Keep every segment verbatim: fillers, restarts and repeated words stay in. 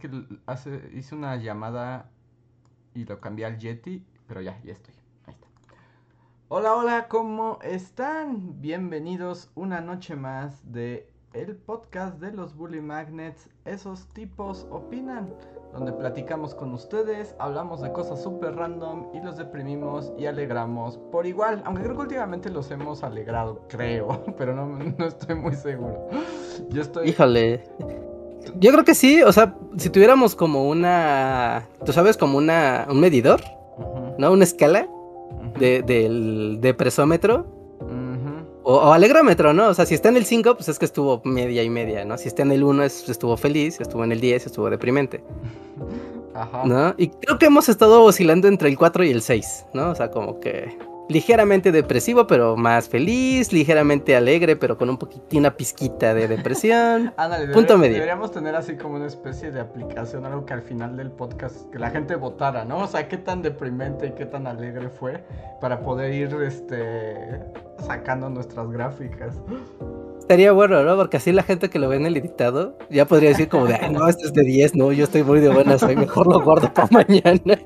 Que hace, hice una llamada y lo cambié al Yeti, pero ya, ya estoy, ahí está. Hola, hola, ¿cómo están? Bienvenidos una noche más de el podcast de los Bully Magnets, Esos Tipos Opinan, donde platicamos con ustedes, hablamos de cosas súper random y los deprimimos y alegramos por igual, aunque creo que últimamente los hemos alegrado, creo, pero no, no estoy muy seguro. Yo estoy... Híjole... Yo creo que sí, o sea, si tuviéramos como una, tú sabes, como una, un medidor, uh-huh. ¿no? Una escala de, del depresómetro uh-huh. o, o alegrómetro, ¿no? O sea, si está en el cinco, pues es que estuvo media y media, ¿no? Si está en el uno, es, estuvo feliz, estuvo en el diez, estuvo deprimente, ajá. ¿no? Y creo que hemos estado oscilando entre el cuatro y el seis, ¿no? O sea, como que ligeramente depresivo, pero más feliz, ligeramente alegre, pero con un poquitín, una pizquita de depresión. Ándale, punto medio. Deberíamos tener así como una especie de aplicación, algo que al final del podcast, que la gente votara, ¿no? O sea, qué tan deprimente y qué tan alegre fue, para poder ir, este, sacando nuestras gráficas. Estaría bueno, ¿no? Porque así la gente que lo ve en el editado, ya podría decir como de, ay, no, este es de diez, no, yo estoy muy de buenas hoy, mejor lo guardo para mañana.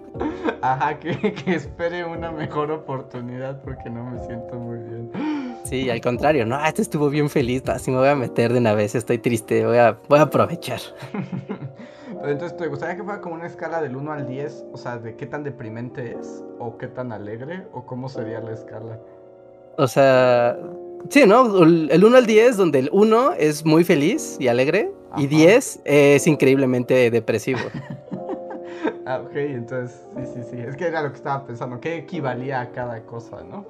Ajá, que, que espere una mejor oportunidad porque no me siento muy bien. Sí, al contrario, no, este estuvo bien feliz, así me voy a meter de una vez, estoy triste, voy a, voy a aprovechar. Pero entonces, ¿te gustaría que fuera como una escala del uno al diez? O sea, ¿de qué tan deprimente es? ¿O qué tan alegre? ¿O cómo sería la escala? O sea... Sí, ¿no? El uno al diez, donde el uno es muy feliz y alegre, ajá. y diez es increíblemente depresivo. Ah, ok, entonces, sí, sí, sí, es que era lo que estaba pensando, ¿qué equivalía a cada cosa, no?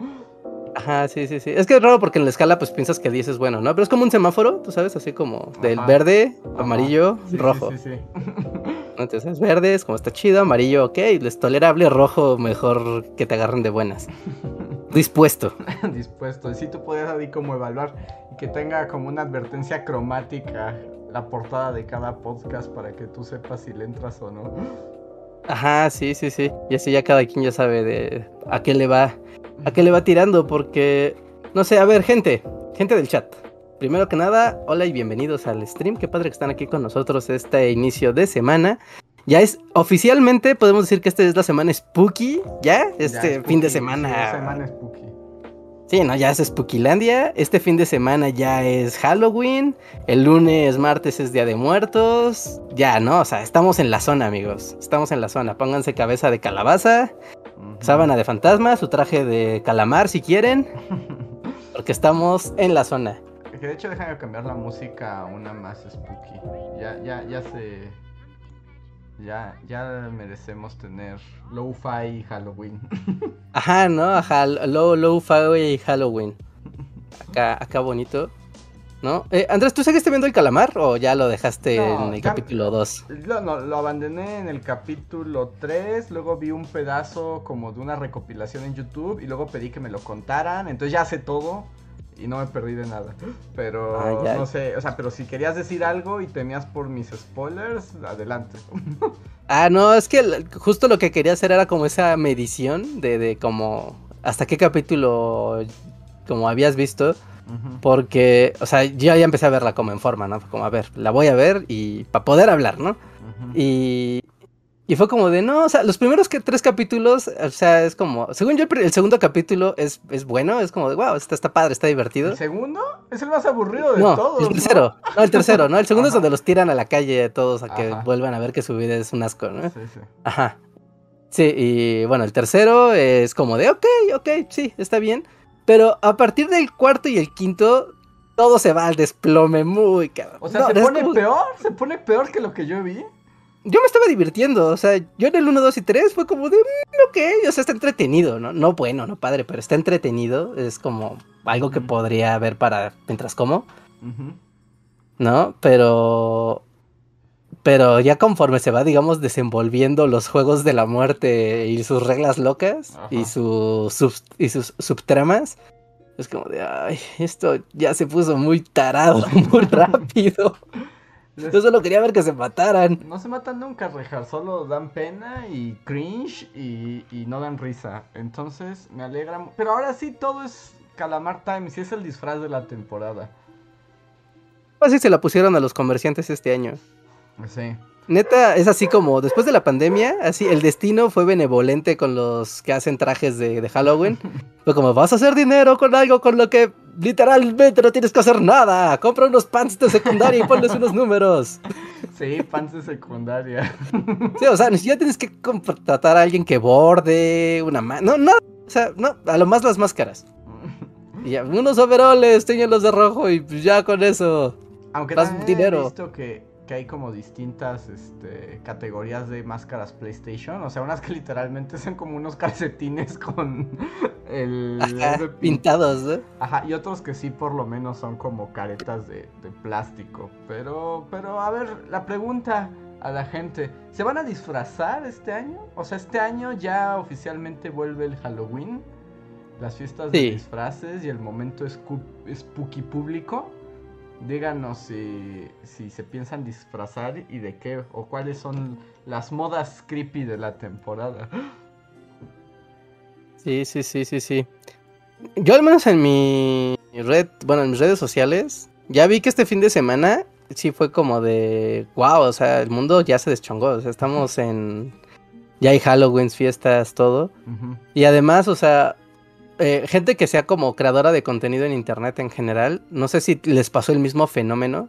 Ajá, sí, sí, sí, es que es raro porque en la escala pues piensas que diez es bueno, ¿no? Pero es como un semáforo, tú sabes, así como del ajá. verde, ajá. amarillo, sí, rojo. Sí, sí, sí. Entonces es verde, es como está chido, amarillo, ok, es tolerable, rojo, mejor que te agarren de buenas. Dispuesto. Dispuesto. Y si tú podías ahí como evaluar y que tenga como una advertencia cromática la portada de cada podcast para que tú sepas si le entras o no. Ajá, sí, sí, sí. Y así ya cada quien ya sabe de a qué le va, a qué le va tirando, porque no sé, a ver, gente, gente del chat. Primero que nada, hola y bienvenidos al stream. Qué padre que están aquí con nosotros este inicio de semana. Ya es, oficialmente podemos decir que esta es la semana spooky, ¿ya? Este ya, spooky, fin de semana. Sí, semana spooky. Sí, no, ya es Spookylandia. Este fin de semana ya es Halloween. El lunes, martes es Día de Muertos. Ya, ¿no? O sea, estamos en la zona, amigos. Estamos en la zona. Pónganse cabeza de calabaza, uh-huh. sábana de fantasma, su traje de calamar si quieren. Porque estamos en la zona. Que de hecho, déjame cambiar la música a una más spooky. Ya, ya, ya se... Ya, ya merecemos tener lo-fi y Halloween. Ajá, ¿no? Ajá, lo, lo-fi y Halloween. Acá, acá bonito, ¿no? Eh, Andrés, ¿tú seguiste viendo el calamar o ya lo dejaste no, en el ya, capítulo dos? No, no, lo abandoné en el capítulo tres, luego vi un pedazo como de una recopilación en YouTube y luego pedí que me lo contaran, entonces ya sé todo. Y no me perdí de nada, pero ah, no sé, o sea, pero si querías decir algo y temías por mis spoilers, adelante. Ah, no, es que el, justo lo que quería hacer era como esa medición de, de como hasta qué capítulo como habías visto, uh-huh. porque, o sea, yo ya empecé a verla como en forma, ¿no? Como a ver, la voy a ver y para poder hablar, ¿no? Uh-huh. Y... Y fue como de, no, o sea, los primeros que, tres capítulos, o sea, es como... Según yo, el, el segundo capítulo es, es bueno, es como de, wow, está, está padre, está divertido. ¿El segundo? Es el más aburrido de no, todos, el tercero, ¿no? No, el tercero, ¿no? El segundo Ajá. es donde los tiran a la calle todos a que Ajá. vuelvan a ver que su vida es un asco, ¿no? Sí, sí. Ajá. Sí, y bueno, el tercero es como de, ok, ok, sí, está bien. Pero a partir del cuarto y el quinto... Todo se va al desplome muy cabrón. O sea, no, ¿se pone como... peor? ¿Se pone peor que lo que yo vi? Yo me estaba divirtiendo, o sea, yo en el uno, dos y tres fue como de, ok, o sea, está entretenido, ¿no? No bueno, no padre, pero está entretenido, es como algo que uh-huh. podría ver para mientras como, uh-huh. ¿no? Pero Pero ya conforme se va, digamos, desenvolviendo los juegos de la muerte y sus reglas locas, ajá, y, su, sub, y sus subtramas, es como de, ay, esto ya se puso muy tarado, muy rápido. Yo solo quería ver que se mataran. No se matan nunca, Rejar, solo dan pena y cringe y, y no dan risa. Entonces, me alegra. Pero ahora sí, todo es Calamar Time, sí es el disfraz de la temporada. Así se la pusieron a los comerciantes este año. Sí. Neta, es así como, después de la pandemia, así el destino fue benevolente con los que hacen trajes de, de Halloween. Fue como, vas a hacer dinero con algo con lo que literalmente no tienes que hacer nada. Compra unos pants de secundaria y ponles unos números. Sí, pants de secundaria. Sí, o sea, ya tienes que contratar a alguien que borde, una mano, no, no, o sea, no, a lo más las máscaras. Y unos overoles, téñelos de rojo y ya con eso. Aunque también dinero. He visto que... que hay como distintas este, categorías de máscaras PlayStation. O sea, unas que literalmente son como unos calcetines con el... Ajá, de... pintados, ¿no? Ajá, y otros que sí por lo menos son como caretas de, de plástico. Pero, pero a ver, la pregunta a la gente, ¿se van a disfrazar este año? O sea, este año ya oficialmente vuelve el Halloween, las fiestas sí. de disfraces y el momento spooky público. Díganos si, si se piensan disfrazar y de qué, o cuáles son las modas creepy de la temporada. Sí, sí, sí, sí, sí. Yo al menos en mi red, bueno, en mis redes sociales, ya vi que este fin de semana sí fue como de, wow, o sea, el mundo ya se deschongó, o sea, estamos en, ya hay Halloween, fiestas, todo. Uh-huh. Y además, o sea... Eh, gente que sea como creadora de contenido en internet en general, no sé si les pasó el mismo fenómeno,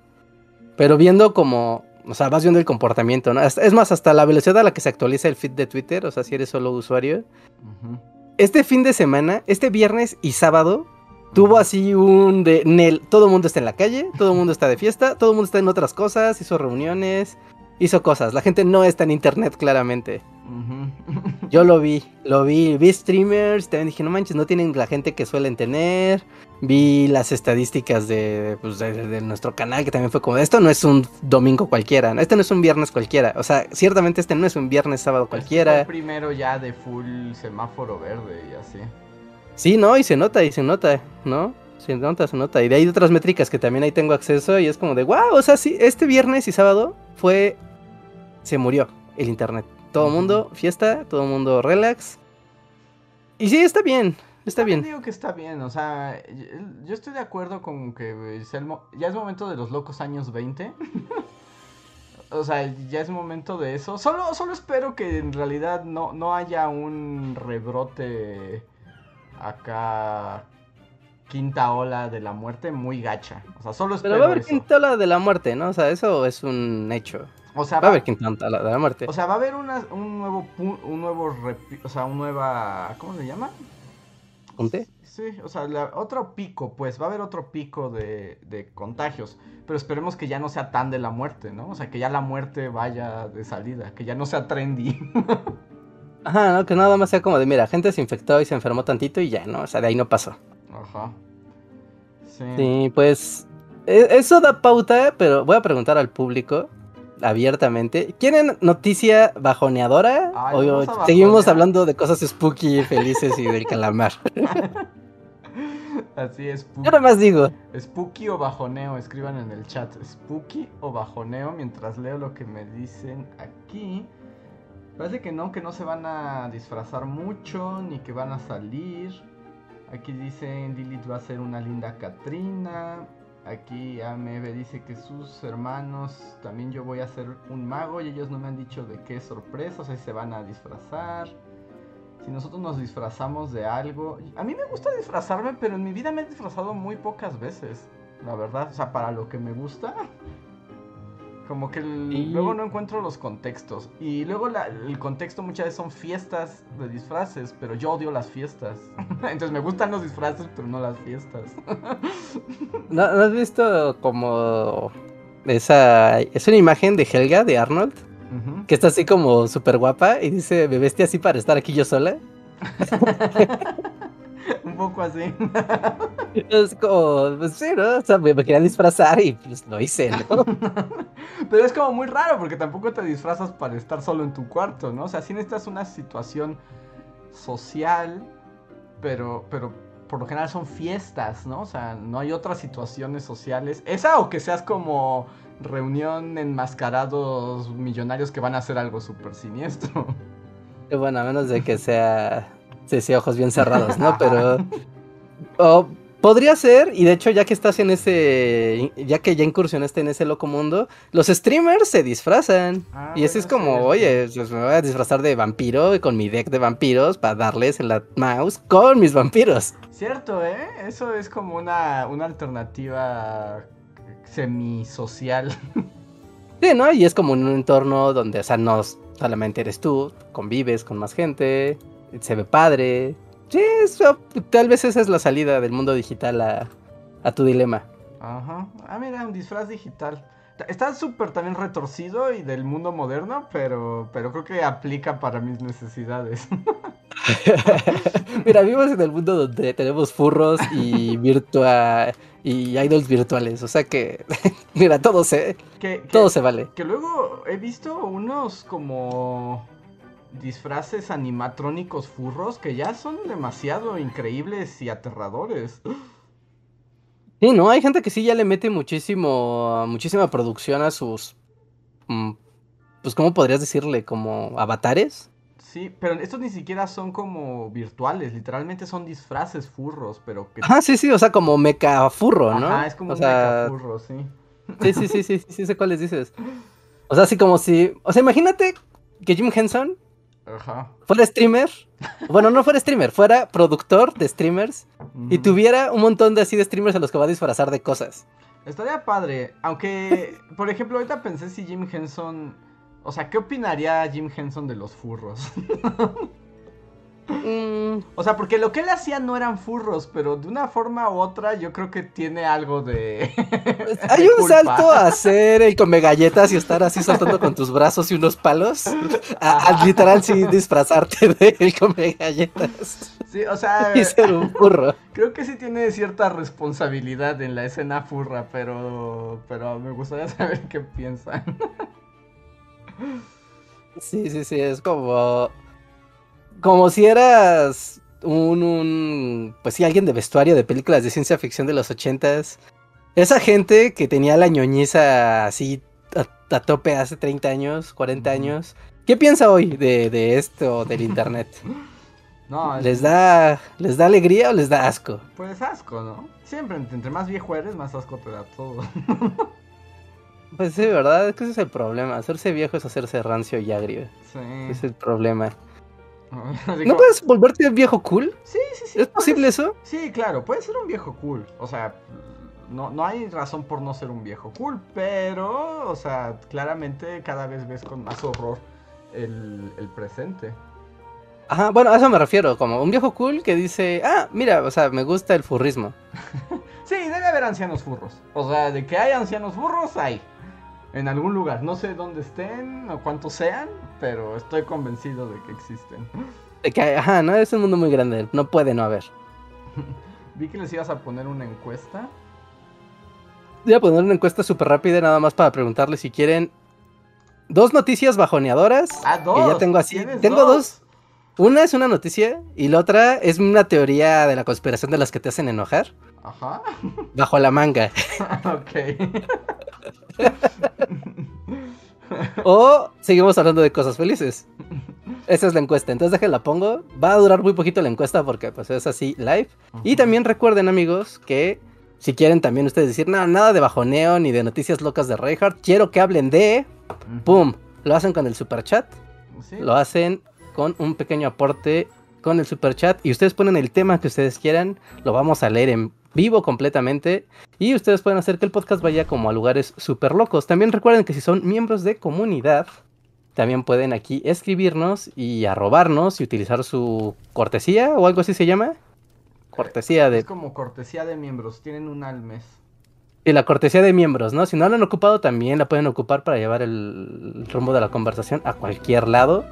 pero viendo como, o sea, vas viendo el comportamiento, ¿no? Es más, hasta la velocidad a la que se actualiza el feed de Twitter, o sea, si eres solo usuario. Uh-huh. Este fin de semana, este viernes y sábado, uh-huh, tuvo así un de... Nel, todo el mundo está en la calle, todo el mundo está de fiesta, todo el mundo está en otras cosas, hizo reuniones, hizo cosas. La gente no está en internet claramente. Uh-huh. Yo lo vi, lo vi, vi streamers, también dije, no manches, no tienen la gente que suelen tener. Vi las estadísticas de, pues, de, de nuestro canal, que también fue como, esto no es un domingo cualquiera, ¿no? Este no es un viernes cualquiera, o sea, ciertamente este no es un viernes, sábado cualquiera. Fue el primero ya de full semáforo verde y así. Sí, no, y se nota, y se nota, ¿no? Se nota, se nota, y de ahí otras métricas que también ahí tengo acceso y es como de, wow, o sea, sí, este viernes y sábado fue, se murió el internet. Todo mundo fiesta, todo mundo relax. Y sí, está bien, está También bien. Yo digo que está bien, o sea, yo estoy de acuerdo con que es el mo- ya es momento de los locos años veinte. O sea, ya es momento de eso. Solo, solo espero que en realidad no, no haya un rebrote acá... Quinta ola de la muerte muy gacha. O sea, solo espero. Pero va a haber eso. Quinta ola de la muerte, ¿no? O sea, eso es un hecho. O sea, va, va a haber quinta ola de la muerte. O sea, va a haber una, un nuevo un nuevo repi, o sea, un nueva, ¿cómo se llama? ¿Punte? Sí, o sea, la, otro pico, pues, va a haber otro pico de, de contagios, pero esperemos que ya no sea tan de la muerte, ¿no? O sea, que ya la muerte vaya de salida, que ya no sea trendy. Ajá, no, que nada más sea como de, mira, gente se infectó y se enfermó tantito y ya, ¿no? O sea, de ahí no pasó. Ajá. Sí. Sí, pues eso da pauta, pero voy a preguntar al público abiertamente. ¿Quieren noticia bajoneadora? Ay, o bajonear. Seguimos hablando de cosas spooky, felices y del calamar. Así es. Yo nada más digo. Spooky o bajoneo, escriban en el chat. Spooky o bajoneo, mientras leo lo que me dicen aquí. Parece que no, que no se van a disfrazar mucho, ni que van a salir. Aquí dicen, Lilith va a ser una linda Katrina. Aquí Amebe dice que sus hermanos, también yo voy a ser un mago y ellos no me han dicho de qué sorpresa, o sea, se van a disfrazar. Si nosotros nos disfrazamos de algo... A mí me gusta disfrazarme, pero en mi vida me he disfrazado muy pocas veces, la verdad, o sea, para lo que me gusta. Como que el, y... luego no encuentro los contextos. Y luego la, el contexto muchas veces son fiestas de disfraces, pero yo odio las fiestas. Entonces me gustan los disfraces, pero no las fiestas. ¿No, ¿no has visto como esa... es una imagen de Helga, de Arnold? Uh-huh. Que está así como súper guapa y dice, me vestí así para estar aquí yo sola. Un poco así. Es como, pues sí, ¿no? O sea, me, me quería disfrazar y pues lo hice, ¿no? Pero es como muy raro porque tampoco te disfrazas para estar solo en tu cuarto, ¿no? O sea, sí necesitas una situación social, pero, pero por lo general son fiestas, ¿no? O sea, no hay otras situaciones sociales. Esa o que seas como reunión enmascarados millonarios que van a hacer algo súper siniestro. Bueno, a menos de que sea... Sí, sí, ojos bien cerrados, ¿no? Pero... Oh, podría ser, y de hecho ya que estás en ese... Ya que ya incursionaste en ese loco mundo, los streamers se disfrazan. Ah, y eso es como, oye, pues me voy a disfrazar de vampiro con mi deck de vampiros para darles en la mouse con mis vampiros. Cierto, ¿eh? Eso es como una, una alternativa semisocial. Sí, ¿no? Y es como un entorno donde, o sea, no solamente eres tú, convives con más gente... Se ve padre. Sí, eso, tal vez esa es la salida del mundo digital a, a tu dilema. Ajá. Ah, mira, un disfraz digital. Está súper también retorcido y del mundo moderno, pero, pero creo que aplica para mis necesidades. Mira, vivimos en el mundo donde tenemos furros y virtua y idols virtuales, o sea que mira, todo se que, todo que, se vale. Que luego he visto unos como... disfraces animatrónicos furros que ya son demasiado increíbles y aterradores. Sí, no, hay gente que sí ya le mete muchísimo, muchísima producción a sus, pues, ¿cómo podrías decirle? ¿Como avatares? Sí, pero estos ni siquiera son como virtuales, literalmente son disfraces furros, pero que... Ah, sí, sí, o sea, como mecafurro, ¿no? Ah, es como o un sea... mecafurro, sí. Sí, sí, sí, sí, sí, sí, sé cuáles dices. O sea, así como si... O sea, imagínate... que Jim Henson Ajá. fuera streamer, bueno, no fuera streamer, fuera productor de streamers uh-huh. y tuviera un montón de así de streamers a los que va a disfrazar de cosas. Estaría padre, aunque, por ejemplo, ahorita pensé si Jim Henson, o sea, ¿qué opinaría Jim Henson de los furros? mm. O sea, porque lo que él hacía no eran furros, pero de una forma u otra yo creo que tiene algo de... Hay de un culpa. Salto a hacer el come galletas y estar así saltando con tus brazos y unos palos, a, a literal sí disfrazarte de el come galletas. Sí, o sea... Y ser un furro. Creo que sí tiene cierta responsabilidad en la escena furra, pero, pero me gustaría saber qué piensan. Sí, sí, sí, es como... Como si eras un, un... Pues sí, alguien de vestuario de películas de ciencia ficción de los ochentas. Esa gente que tenía la ñoñiza así a, a tope hace treinta años, cuarenta años. ¿Qué piensa hoy de, de esto, del internet? No, es... ¿Les da, ¿Les da alegría o les da asco? Pues asco, ¿no? Siempre, entre más viejo eres, más asco te da todo. Pues sí, ¿verdad? Es que ese es el problema. Hacerse viejo es hacerse rancio y agrio. Sí. Ese es el problema. Como... ¿No puedes volverte un viejo cool? Sí, sí, sí. ¿Es posible puedes... eso? Sí, claro, puedes ser un viejo cool. O sea, no, no hay razón por no ser un viejo cool, pero, o sea, claramente cada vez ves con más horror el, el presente. Ajá, bueno, a eso me refiero, como un viejo cool que dice, ah, mira, o sea, me gusta el furrismo. Sí, debe haber ancianos furros. O sea, de que hay ancianos furros, hay. En algún lugar, no sé dónde estén o cuántos sean, pero estoy convencido de que existen. De que, ajá, no, es un mundo muy grande, no puede no haber. Vi que les ibas a poner una encuesta. Voy a poner una encuesta súper rápida, nada más para preguntarles si quieren dos noticias bajoneadoras. Ah, dos. Que ya tengo así. Tengo dos? dos. Una es una noticia y la otra es una teoría de la conspiración de las que te hacen enojar. Ajá. Bajo la manga. Ok. O seguimos hablando de cosas felices. Esa es la encuesta, entonces déjenla pongo. Va a durar muy poquito la encuesta porque pues es así live. Uh-huh. Y también recuerden, amigos, que si quieren también ustedes decir nada, nada de bajoneo ni de noticias locas de Reinhardt, quiero que hablen de... Uh-huh. ¡Pum! Lo hacen con el superchat. ¿Sí? Lo hacen con un pequeño aporte con el superchat. Y ustedes ponen el tema que ustedes quieran. Lo vamos a leer en vivo completamente. Y ustedes pueden hacer que el podcast vaya como a lugares súper locos. También recuerden que si son miembros de comunidad, también pueden aquí escribirnos y arrobarnos y utilizar su cortesía o algo así se llama. Cortesía de... Es como cortesía de miembros, tienen una al mes. Y la cortesía de miembros, ¿no? Si no la han ocupado, también la pueden ocupar para llevar el rumbo de la conversación a cualquier lado.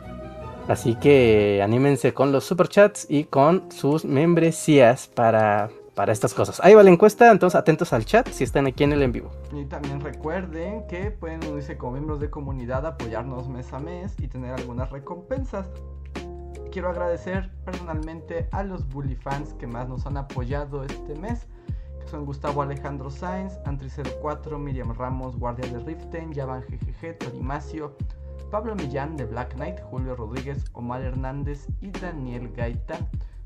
Así que anímense con los superchats y con sus membresías para, para estas cosas. Ahí va la encuesta, entonces atentos al chat si están aquí en el en vivo. Y también recuerden que pueden unirse como miembros de comunidad, apoyarnos mes a mes y tener algunas recompensas. Quiero agradecer personalmente a los Bully fans que más nos han apoyado este mes, que son Gustavo Alejandro Sainz, Antricel cuatro, Miriam Ramos, Guardia de Riften, Yavan G G G, Torimacio, Pablo Millán de Black Knight, Julio Rodríguez, Omar Hernández y Daniel Gaita.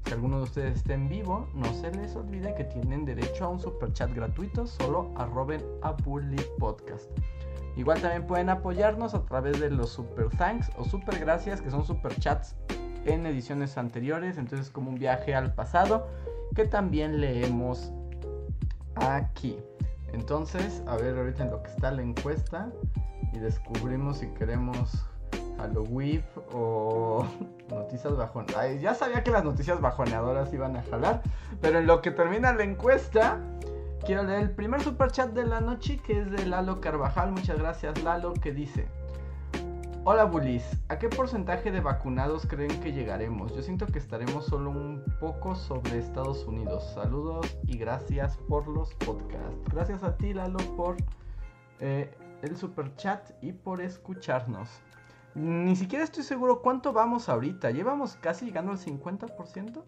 Si alguno de ustedes está en vivo, no se les olvide que tienen derecho a un superchat gratuito, solo arroben a Bully Podcast. Igual también pueden apoyarnos a través de los super thanks o super gracias, que son superchats en ediciones anteriores, entonces como un viaje al pasado que también leemos aquí. Entonces, a ver ahorita en lo que está la encuesta y descubrimos si queremos Halloween o noticias bajoneadoras. Ya sabía que las noticias bajoneadoras iban a jalar, pero en lo que termina la encuesta quiero leer el primer superchat de la noche, que es de Lalo Carvajal. Muchas gracias, Lalo, que dice: hola Bullies, ¿a qué porcentaje de vacunados creen que llegaremos? Yo siento que estaremos solo un poco sobre Estados Unidos. Saludos y gracias por los podcasts. Gracias a ti, Lalo, por eh, el superchat y por escucharnos. Ni siquiera estoy seguro cuánto vamos ahorita. ¿Llevamos casi llegando al cincuenta por ciento?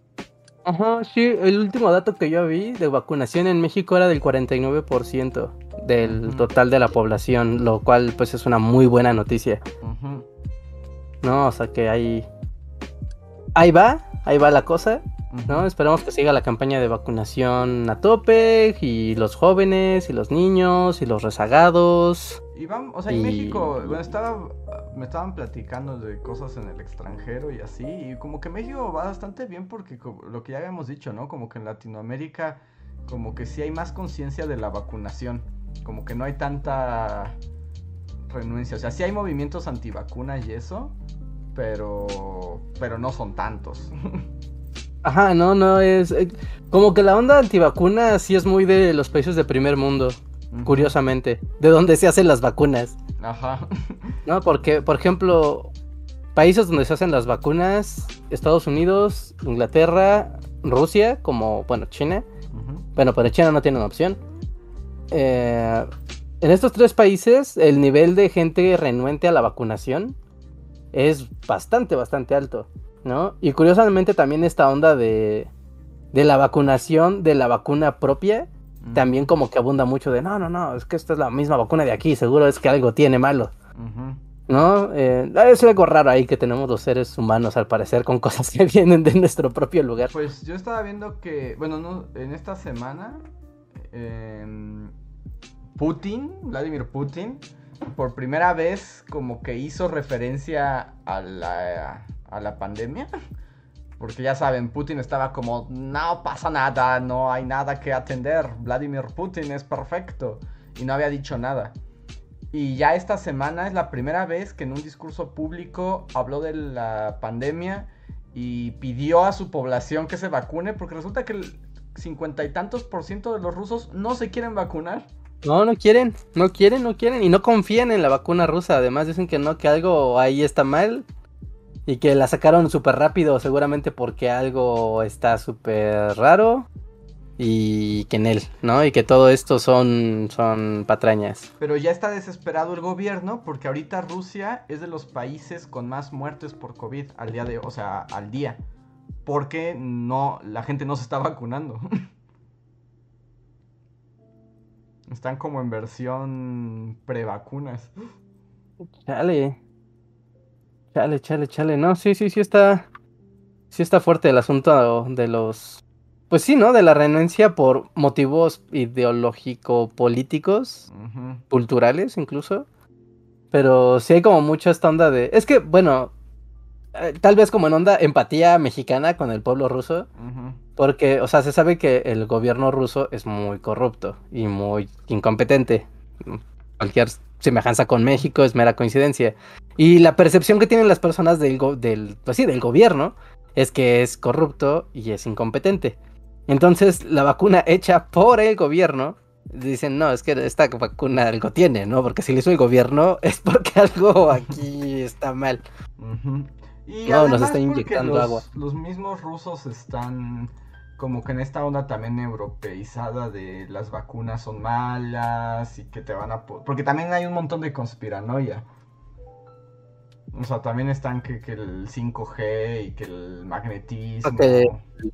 Ajá, sí, el último dato que yo vi de vacunación en México era del cuarenta y nueve por ciento del uh-huh. total de la población, lo cual pues es una muy buena noticia. Uh-huh. No, o sea que ahí ahí va, ahí va la cosa, uh-huh. ¿no? Esperamos que siga la campaña de vacunación a tope, y los jóvenes, y los niños, y los rezagados. Y vamos, o sea, en y... México, bueno, estaba, me estaban platicando de cosas en el extranjero y así, y como que México va bastante bien porque lo que ya habíamos dicho, ¿no? Como que en Latinoamérica, como que sí hay más conciencia de la vacunación, como que no hay tanta renuencia, o sea, sí hay movimientos antivacunas y eso, pero, pero no son tantos. Ajá, no, no, es eh, como que la onda antivacuna sí es muy de los países de primer mundo. Curiosamente, de donde se hacen las vacunas. Ajá. No, porque, por ejemplo, países donde se hacen las vacunas, Estados Unidos, Inglaterra, Rusia, como, bueno, China. Uh-huh. Bueno, pero China no tiene una opción. Eh, en estos tres países, el nivel de gente renuente a la vacunación es bastante, bastante alto, ¿no? Y curiosamente también esta onda de, de la vacunación, de la vacuna propia, también como que abunda mucho de no, no, no, es que esta es la misma vacuna de aquí, seguro es que algo tiene malo, uh-huh. ¿no? Eh, es algo raro ahí que tenemos los seres humanos al parecer con cosas que vienen de nuestro propio lugar. Pues yo estaba viendo que, bueno, no, en esta semana eh, Putin, Vladimir Putin, por primera vez como que hizo referencia a la, a la pandemia. Porque ya saben, Putin estaba como, no pasa nada, no hay nada que atender, Vladimir Putin es perfecto. Y no había dicho nada. Y ya esta semana es la primera vez que en un discurso público habló de la pandemia y pidió a su población que se vacune, porque resulta que el cincuenta y tantos por ciento de los rusos no se quieren vacunar. No, no quieren, no quieren, no quieren, y no confían en la vacuna rusa. Además dicen que no, que algo ahí está mal. Y que la sacaron súper rápido, seguramente porque algo está súper raro. Y que en él, ¿no? Y que todo esto son, son patrañas. Pero ya está desesperado el gobierno porque ahorita Rusia es de los países con más muertes por COVID al día de... O sea, al día. Porque no, la gente no se está vacunando. Están como en versión prevacunas. Dale. Chale, chale, chale, no, sí, sí, sí está, sí está fuerte el asunto de los, pues sí, ¿no? De la renuencia por motivos ideológico-políticos, uh-huh. culturales incluso, pero sí hay como mucha esta onda de, es que, bueno, eh, tal vez como en onda empatía mexicana con el pueblo ruso, uh-huh. porque, o sea, se sabe que el gobierno ruso es muy corrupto y muy incompetente, cualquier semejanza con México es mera coincidencia. Y la percepción que tienen las personas del, go- del, pues sí, del gobierno es que es corrupto y es incompetente. Entonces, la vacuna hecha por el gobierno, dicen, no, es que esta vacuna algo tiene, ¿no? Porque si le hizo el gobierno es porque algo aquí está mal. Uh-huh. Y no, además, nos está inyectando los, agua. Los mismos rusos están como que en esta onda también europeizada de las vacunas son malas y que te van a... Po- porque también hay un montón de conspiranoia. O sea, también están que, que el cinco G y que el magnetismo... Okay.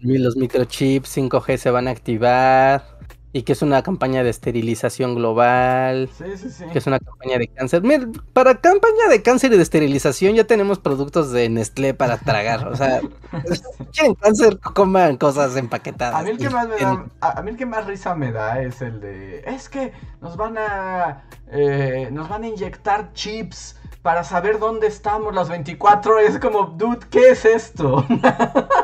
Los microchips cinco G se van a activar y que es una campaña de esterilización global. Sí, sí, sí. Que es una campaña de cáncer. Mira, para campaña de cáncer y de esterilización ya tenemos productos de Nestlé para tragar. O sea, si quieren cáncer, coman cosas empaquetadas. A mí el que más me da, a mí el que más risa me da es el de... Es que nos van a... Eh, nos van a inyectar chips... para saber dónde estamos las veinticuatro, es como, dude, ¿qué es esto?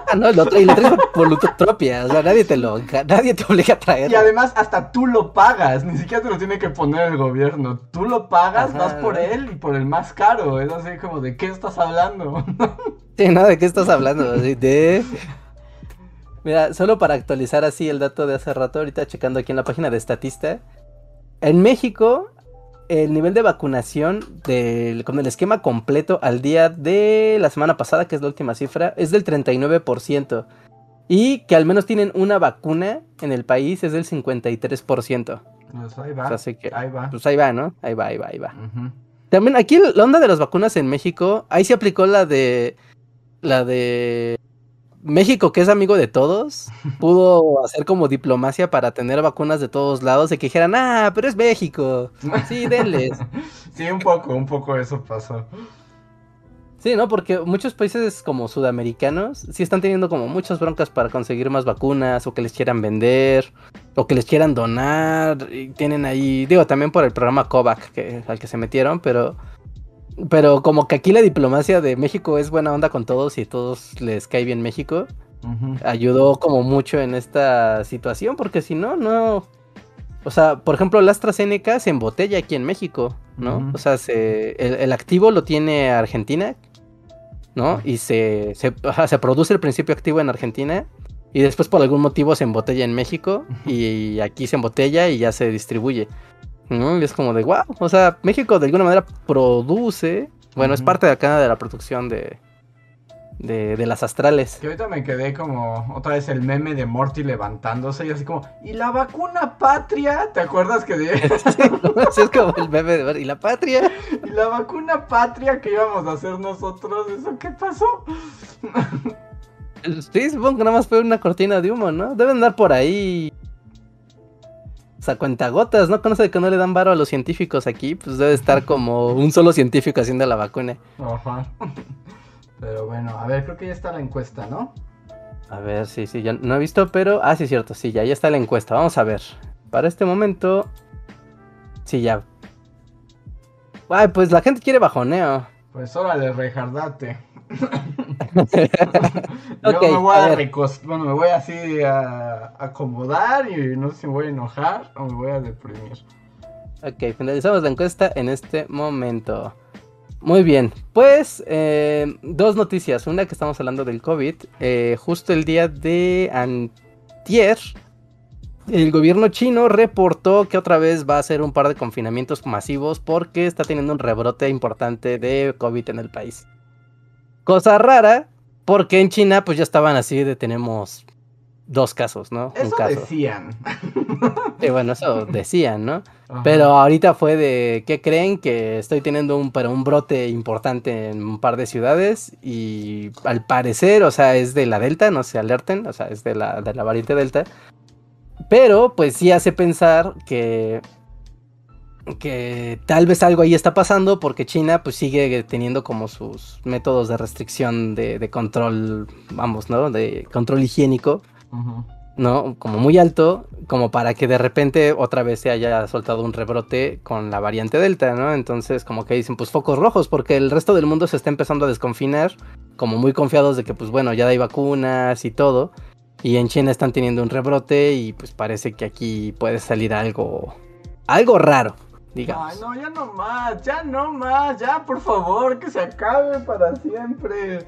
Ah, no, lo traes por voluntad propia, o sea, nadie te lo, nadie te obliga a traerlo. Y además, hasta tú lo pagas, ni siquiera te lo tiene que poner el gobierno, tú lo pagas, ajá, vas por él y por el más caro, es así como, ¿de qué estás hablando? Sí, no, ¿de qué estás hablando? Así de... Mira, solo para actualizar así el dato de hace rato, ahorita checando aquí en la página de Estatista, en México... El nivel de vacunación del, con el esquema completo al día de la semana pasada, que es la última cifra, es del treinta y nueve por ciento. Y que al menos tienen una vacuna en el país es del cincuenta y tres por ciento. Pues ahí va, o sea, así que, ahí va. Pues ahí va, ¿no? Ahí va, ahí va, ahí va. Uh-huh. También aquí la onda de las vacunas en México, ahí se aplicó la de... La de... México, que es amigo de todos, pudo hacer como diplomacia para tener vacunas de todos lados, de que dijeran, ah, pero es México, sí, denles. Sí, un poco, un poco eso pasó. Sí, ¿no? Porque muchos países como sudamericanos sí están teniendo como muchas broncas para conseguir más vacunas, o que les quieran vender, o que les quieran donar, y tienen ahí, digo, también por el programa COVAX que, al que se metieron, pero... Pero como que aquí la diplomacia de México es buena onda con todos y todos les cae bien México, uh-huh, ayudó como mucho en esta situación, porque si no, no... O sea, por ejemplo, la AstraZeneca se embotella aquí en México, ¿no? Uh-huh. O sea, se, el, el activo lo tiene Argentina, ¿no? Y se, se, se produce el principio activo en Argentina y después por algún motivo se embotella en México, uh-huh, y aquí se embotella y ya se distribuye. ¿No? Y es como de wow, o sea, México de alguna manera produce, bueno, uh-huh, es parte de acá de la producción de, de de las astrales. Que ahorita me quedé como otra vez el meme de Morty levantándose y así como, ¿y la vacuna patria? ¿Te acuerdas que de... Sí, no, es como el meme de Morty, ¿y la patria? ¿Y la vacuna patria que íbamos a hacer nosotros? ¿Eso qué pasó? Sí, supongo que nada más fue una cortina de humo, ¿no? Deben andar por ahí... O sea, cuentagotas, ¿no? Conoce que no le dan varo a los científicos aquí, pues debe estar como un solo científico haciendo la vacuna. Ajá. Pero bueno, a ver, creo que ya está la encuesta, ¿no? A ver, sí, sí, yo no he visto, pero... Ah, sí, cierto, sí, ya, ya está la encuesta, vamos a ver. Para este momento... Sí, ya. Ay, pues la gente quiere bajoneo. Pues órale, rejardate. Yo okay, me voy a, a recost... bueno, me voy así a acomodar y no sé si me voy a enojar o me voy a deprimir. Ok, finalizamos la encuesta en este momento. Muy bien, pues eh, dos noticias. Una que estamos hablando del COVID. Eh, justo el día de antier, el gobierno chino reportó que otra vez va a hacer un par de confinamientos masivos porque está teniendo un rebrote importante de COVID en el país. Cosa rara, porque en China pues ya estaban así de tenemos dos casos, ¿no? Eso un caso. Decían. Sí, bueno, eso decían, ¿no? Ajá. Pero ahorita fue de, ¿qué creen? Que estoy teniendo un, pero un brote importante en un par de ciudades y al parecer, o sea, es de la Delta, no se alerten, o sea, es de la, de la variante Delta. Pero pues sí hace pensar que... que tal vez algo ahí está pasando porque China pues sigue teniendo como sus métodos de restricción de, de control, vamos, ¿no? De control higiénico, uh-huh, ¿no? Como muy alto, como para que de repente otra vez se haya soltado un rebrote con la variante Delta, ¿no? Entonces como que dicen pues focos rojos porque el resto del mundo se está empezando a desconfinar, como muy confiados de que pues bueno, ya hay vacunas y todo, y en China están teniendo un rebrote y pues parece que aquí puede salir algo, algo raro. Digamos. Ay, no, ya no más, ya no más, ya por favor, que se acabe para siempre.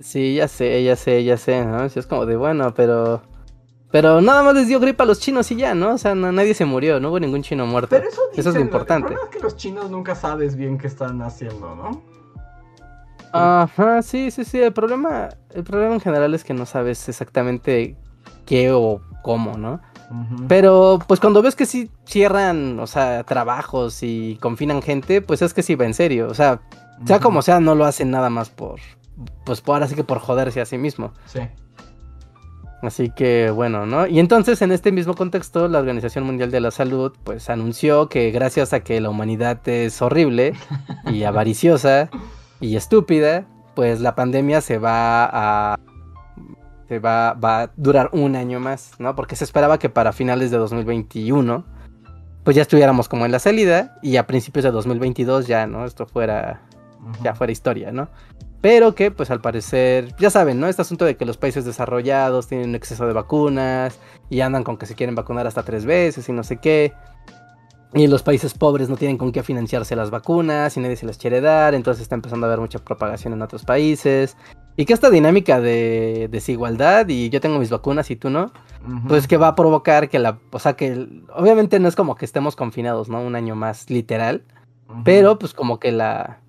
Sí, ya sé, ya sé, ya sé, ¿no? Sí, es como de bueno, pero... Pero nada más les dio gripa a los chinos y ya, ¿no? O sea, no, nadie se murió, no hubo ningún chino muerto. Pero eso, dicen, eso es lo importante. El problema es que los chinos nunca sabes bien qué están haciendo, ¿no? Ajá, sí, sí, sí. El problema, el problema en general es que no sabes exactamente qué o cómo, ¿no? Uh-huh. Pero pues cuando ves que sí cierran, o sea, trabajos y confinan gente, pues es que sí va en serio. O sea, uh-huh. sea como sea, no lo hacen nada más por, pues por, ahora sí que por joderse a sí mismo. Sí. Así que bueno, ¿no? Y entonces en este mismo contexto la Organización Mundial de la Salud pues anunció que gracias a que la humanidad es horrible y avariciosa y estúpida, pues la pandemia se va a se va, va a durar un año más, ¿no? Porque se esperaba que para finales de dos mil veintiuno pues ya estuviéramos como en la salida y a principios de dos mil veintidós ya, ¿no? Esto fuera ya fuera historia, ¿no? Pero que, pues al parecer, ya saben, ¿no? Este asunto de que los países desarrollados tienen exceso de vacunas y andan con que se quieren vacunar hasta tres veces y no sé qué. Y los países pobres no tienen con qué financiarse las vacunas y nadie se las quiere dar, entonces está empezando a haber mucha propagación en otros países. Y que esta dinámica de desigualdad y yo tengo mis vacunas y tú no, uh-huh. pues que va a provocar que la... O sea que, obviamente no es como que estemos confinados, ¿no? Un año más literal, uh-huh. pero pues como que la...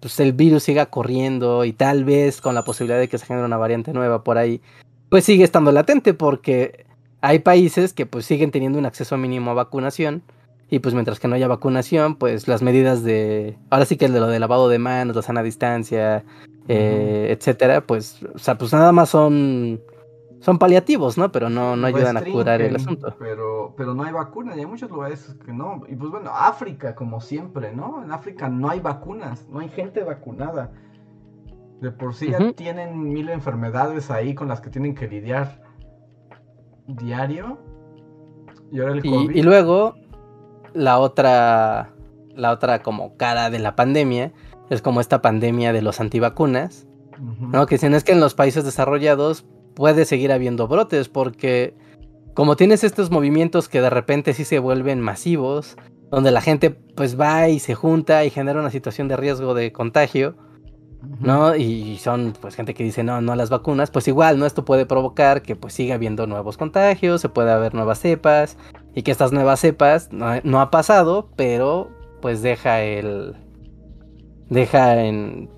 pues el virus siga corriendo y tal vez con la posibilidad de que se genere una variante nueva por ahí, pues sigue estando latente porque hay países que pues siguen teniendo un acceso mínimo a vacunación y pues mientras que no haya vacunación, pues las medidas de, ahora sí que es de lo de lavado de manos, la sana distancia, eh, uh-huh. etcétera, pues, o sea, pues nada más son, son paliativos, ¿no? Pero no, no ayudan a curar el asunto. Pero, pero no hay vacuna y hay muchos lugares que no. Y pues bueno, África como siempre, ¿no? En África no hay vacunas, no hay gente vacunada. De por sí ya uh-huh. tienen mil enfermedades ahí con las que tienen que lidiar diario. Y ahora el COVID. Y, y luego la otra, la otra como cara de la pandemia es como esta pandemia de los antivacunas, uh-huh. ¿no? Que dicen es que en los países desarrollados puede seguir habiendo brotes porque como tienes estos movimientos que de repente sí se vuelven masivos, donde la gente pues va y se junta y genera una situación de riesgo de contagio, ¿no? Y son pues gente que dice no, no a las vacunas, pues igual, ¿no? Esto puede provocar que pues siga habiendo nuevos contagios, se puede haber nuevas cepas y que estas nuevas cepas no, no ha pasado, pero pues deja el... deja en...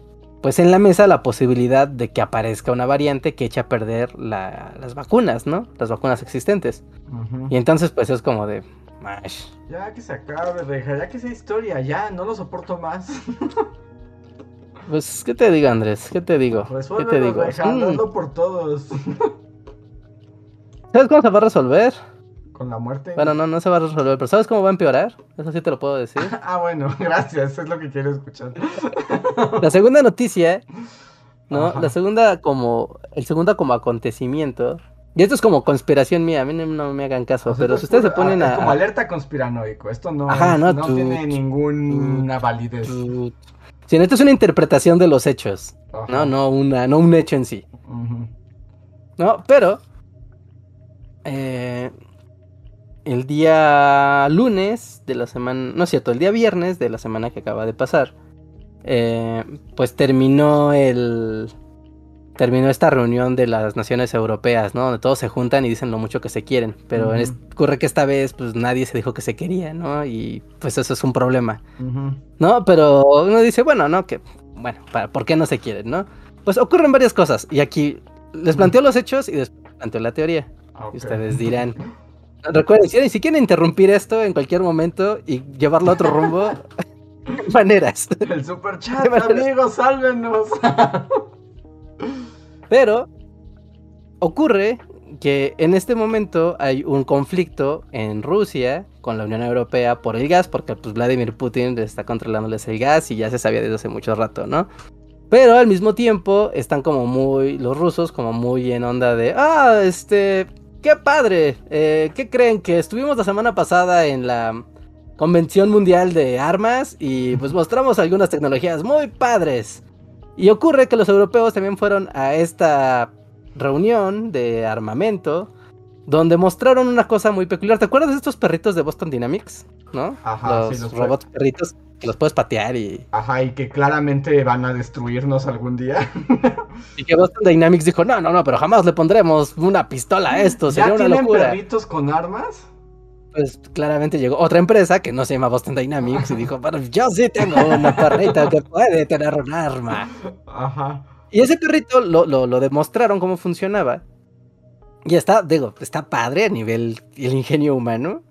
pues en la mesa la posibilidad de que aparezca una variante que eche a perder la, las vacunas, ¿no? Las vacunas existentes. Uh-huh. Y entonces pues es como de... Mash. Ya que se acabe, reja, ya que sea historia, ya, no lo soporto más. Pues, ¿qué te digo, Andrés? ¿Qué te digo? Resuélvelo, ¿Qué te digo? Reja, mm. hazlo por todos. ¿Sabes cómo se va a resolver? Con la muerte. Bueno, no, no se va a resolver, pero ¿sabes cómo va a empeorar? Eso sí te lo puedo decir. Ah, bueno, gracias, eso es lo que quiero escuchar. La segunda noticia, ¿no? Ajá. La segunda como, el segundo como acontecimiento, y esto es como conspiración mía, a mí no, no me hagan caso, o sea, pero si ustedes pura, se ponen a... Es como alerta conspiranoico, esto no, Ajá, es, no, no tú, tiene ninguna validez. Tú, sí, esto es una interpretación de los hechos, Ajá. no no una no un hecho en sí. Uh-huh. No, pero... Eh... El día lunes de la semana... No es cierto, el día viernes de la semana que acaba de pasar. Eh, pues terminó el... Terminó esta reunión de las naciones europeas, ¿no? Donde todos se juntan y dicen lo mucho que se quieren. Pero uh-huh. es, ocurre que esta vez, pues, nadie se dijo que se quería, ¿no? Y, pues, eso es un problema. Uh-huh. ¿No? Pero uno dice, bueno, ¿no? Que, bueno, para, ¿por qué no se quieren, no? Pues ocurren varias cosas. Y aquí les planteo uh-huh. los hechos y después planteo la teoría. Okay. Y ustedes dirán... Recuerden, si quieren interrumpir esto en cualquier momento y llevarlo a otro rumbo, maneras. El super chat, amigos, sálvenos. Pero ocurre que en este momento hay un conflicto en Rusia con la Unión Europea por el gas, porque pues Vladimir Putin está controlándoles el gas y ya se sabía desde hace mucho rato, ¿no? Pero al mismo tiempo están como muy, los rusos como muy en onda de, ah, este... ¡Qué padre! Eh, ¿Qué creen? Que estuvimos la semana pasada en la Convención Mundial de Armas y pues mostramos algunas tecnologías muy padres. Y ocurre que los europeos también fueron a esta reunión de armamento donde mostraron una cosa muy peculiar. ¿Te acuerdas de estos perritos de Boston Dynamics? ¿No? Ajá, los, sí, los robots fue. Perritos que los puedes patear y... Ajá, y que claramente van a destruirnos algún día. Y que Boston Dynamics dijo, no, no, no, pero jamás le pondremos una pistola a esto, sería una locura. ¿Ya tienen perritos con armas? pues claramente llegó otra empresa que no se llama Boston Dynamics y dijo, bueno, yo sí tengo un perrito que puede tener un arma. Ajá. Y ese perrito lo, lo, lo demostraron cómo funcionaba. Y está, digo, está padre a nivel el ingenio humano.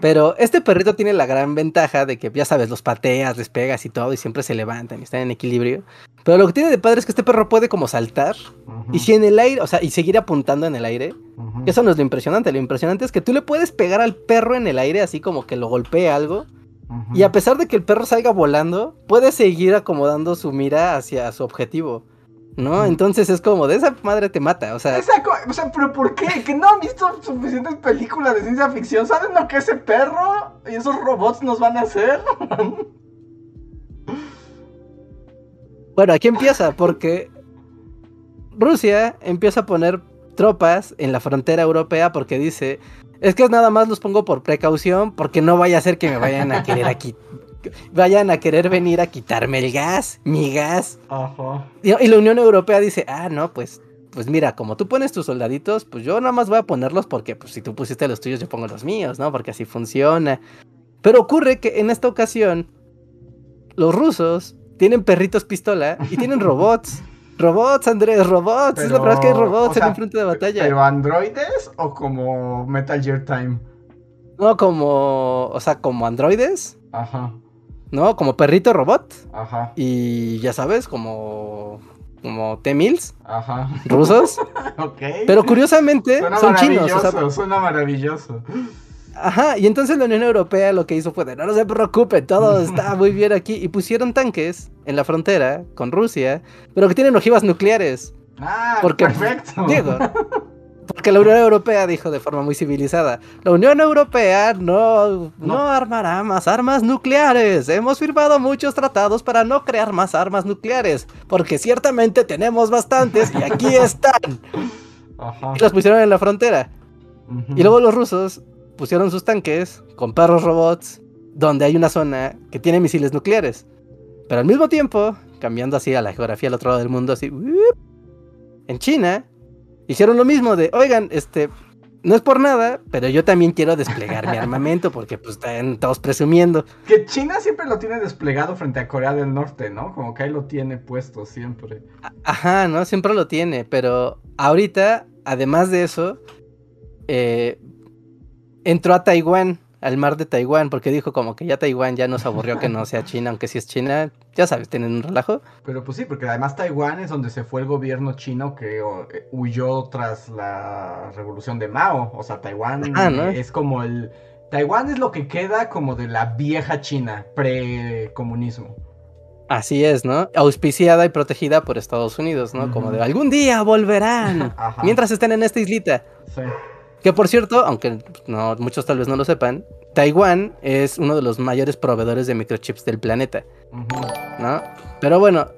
Pero este perrito tiene la gran ventaja de que, ya sabes, los pateas, les pegas y todo, y siempre se levantan y están en equilibrio. Pero lo que tiene de padre es que este perro puede como saltar, uh-huh. y si en el aire, o sea, y seguir apuntando en el aire. Uh-huh. Eso no es lo impresionante, lo impresionante es que tú le puedes pegar al perro en el aire, así como que lo golpea algo, uh-huh. y a pesar de que el perro salga volando, puede seguir acomodando su mira hacia su objetivo. No, entonces es como, de esa madre te mata, o sea... Esa co- o sea, ¿pero por qué? ¿Que no han visto suficientes películas de ciencia ficción? ¿Saben lo que ese perro y esos robots nos van a hacer? Bueno, aquí empieza, porque Rusia empieza a poner tropas en la frontera europea porque dice... Es que nada más los pongo por precaución, porque no vaya a ser que me vayan a querer aquí... Vayan a querer venir a quitarme el gas, mi gas. Ajá. Y la Unión Europea dice, ah, no, pues, pues mira, como tú pones tus soldaditos, pues yo nada más voy a ponerlos porque pues, si tú pusiste los tuyos, yo pongo los míos, ¿no? Porque así funciona. Pero ocurre que en esta ocasión, los rusos tienen perritos pistola y tienen robots. Robots, Andrés, robots. Pero, es la verdad que hay robots, o sea, en un frente de batalla. ¿Pero androides o como Metal Gear Time? No, como, o sea, como androides. Ajá. No, como perrito robot. Ajá. Y ya sabes, como como T-Mills. Ajá. Rusos. Ok. Pero curiosamente suena son chinos. O sea, suena maravilloso. Ajá, y entonces la Unión Europea lo que hizo fue de, no, no se preocupen, todo está muy bien aquí. Y pusieron tanques en la frontera con Rusia, pero que tienen ojivas nucleares. Ah, porque, perfecto. Diego, porque la Unión Europea dijo de forma muy civilizada, la Unión Europea no, no, no armará más armas nucleares. Hemos firmado muchos tratados para no crear más armas nucleares, porque ciertamente tenemos bastantes y aquí están. Ajá. Y los pusieron en la frontera. Uh-huh. Y luego los rusos pusieron sus tanques con perros robots, donde hay una zona que tiene misiles nucleares. Pero al mismo tiempo, cambiando así a la geografía al otro lado del mundo, así, en China... Hicieron lo mismo de, oigan, este, no es por nada, pero yo también quiero desplegar mi armamento porque pues están todos presumiendo. Que China siempre lo tiene desplegado frente a Corea del Norte, ¿no? Como que ahí lo tiene puesto siempre. Ajá, ¿no? Siempre lo tiene, pero ahorita, además de eso, eh, entró a Taiwán, al mar de Taiwán, porque dijo como que ya Taiwán ya nos aburrió que no sea China, aunque sí es China, ya sabes, tienen un relajo. Pero pues sí, porque además Taiwán es donde se fue el gobierno chino que o, eh, huyó tras la revolución de Mao, o sea, Taiwán ah, ¿no? es como el... Taiwán es lo que queda como de la vieja China, pre-comunismo. Así es, ¿no? Auspiciada y protegida por Estados Unidos, ¿no? Uh-huh. Como de algún día volverán, ajá. mientras estén en esta islita. Sí. Que por cierto, aunque no, muchos tal vez no lo sepan, Taiwán es uno de los mayores proveedores de microchips del planeta, uh-huh. ¿no? Pero bueno,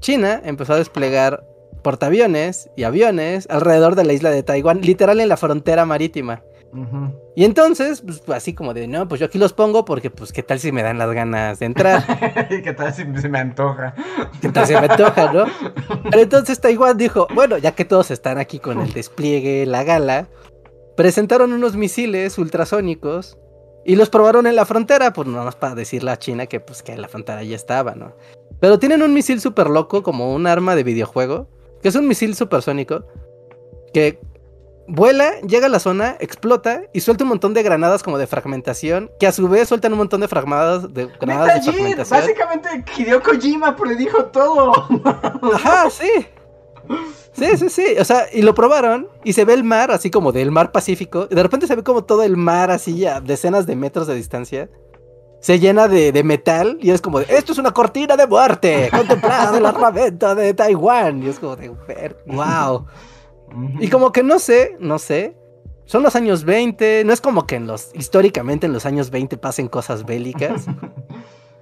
China empezó a desplegar portaaviones y aviones alrededor de la isla de Taiwán, literal en la frontera marítima. Uh-huh. Y entonces, pues así como de, no, pues yo aquí los pongo porque, pues, ¿qué tal si me dan las ganas de entrar? ¿Qué tal si se me antoja? ¿Qué tal si me antoja, no? Pero entonces Taiwán dijo, bueno, ya que todos están aquí con el despliegue, la gala... Presentaron unos misiles ultrasónicos y los probaron en la frontera, pues nada más para decirle a China que pues que en la frontera ya estaba, ¿no? Pero tienen un misil súper loco, como un arma de videojuego, que es un misil supersónico, que vuela, llega a la zona, explota y suelta un montón de granadas como de fragmentación, que a su vez sueltan un montón de fragmentadas de granadas de fragmentación. Básicamente Hideo Kojima predijo todo. Ajá, sí. Sí, sí, sí, o sea, y lo probaron y se ve el mar, así como del mar Pacífico, y de repente se ve como todo el mar así a decenas de metros de distancia se llena de, de metal y es como, de, esto es una cortina de muerte, contemplado el armamento de Taiwán, y es como de, wow. Y como que no sé, no sé, son los años veinte, no es como que en los, históricamente en los años veinte pasen cosas bélicas.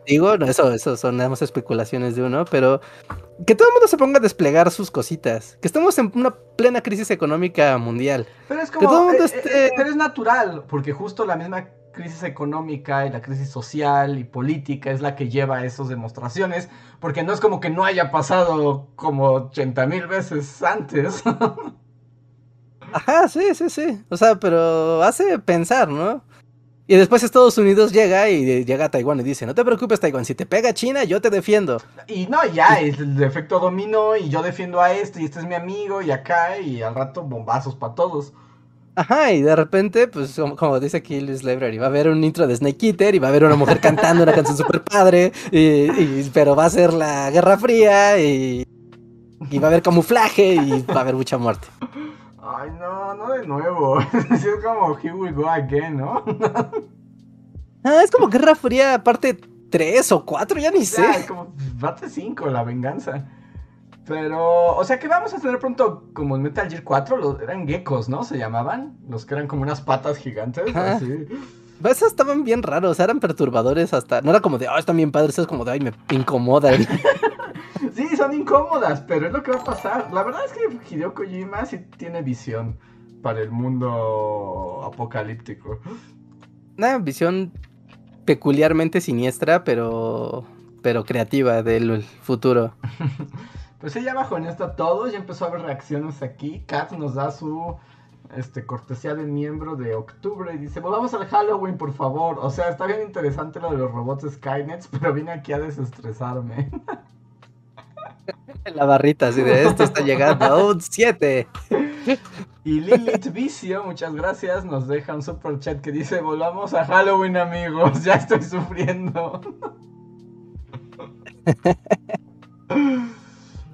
Digo, no, eso, eso son nada más especulaciones de uno, pero que todo el mundo se ponga a desplegar sus cositas, que estamos en una plena crisis económica mundial. Pero es como, que todo el mundo eh, esté... eh, pero es natural, porque justo la misma crisis económica y la crisis social y política es la que lleva a esas demostraciones, porque no es como que no haya pasado como ochenta mil veces antes. Ajá, sí, sí, sí, o sea, pero hace pensar, ¿no? Y después Estados Unidos llega y llega a Taiwán y dice, no te preocupes, Taiwán, si te pega China, yo te defiendo. Y no, ya, es el efecto dominó y yo defiendo a este y este es mi amigo y acá y al rato bombazos para todos. Ajá, y de repente, pues como, como dice aquí Luis Library, va a haber un intro de Snake Eater y va a haber una mujer cantando una canción super padre, y, y, pero va a ser la Guerra Fría y, y va a haber camuflaje y va a haber mucha muerte. Ay, no, no de nuevo. Es como Here We Go Again, ¿no? Ah, es como Guerra Fría parte tres o cuatro, ya ni sé. Ya, es como parte cinco, la venganza. Pero, o sea que vamos a tener pronto como en Metal Gear cuatro, los, eran geckos, ¿no? Se llamaban, los que eran como unas patas gigantes, ah, así. Esos estaban bien raros, eran perturbadores hasta... No era como de, oh, están bien padres, es como de, ay, me incomodan. Sí, son incómodas, pero es lo que va a pasar. La verdad es que Hideo Kojima sí tiene visión para el mundo apocalíptico. Una visión peculiarmente siniestra, pero pero creativa del futuro. Pues ella bajó en esto a todo, ya empezó a haber reacciones aquí. Kat nos da su este, cortesía de miembro de octubre y dice, volvamos al Halloween, por favor. O sea, está bien interesante lo de los robots Skynets, pero vine aquí a desestresarme. La barrita así de esto está llegando a un siete. Y Lilith Vicio, muchas gracias, nos deja un super chat que dice, volvamos a Halloween, amigos, ya estoy sufriendo.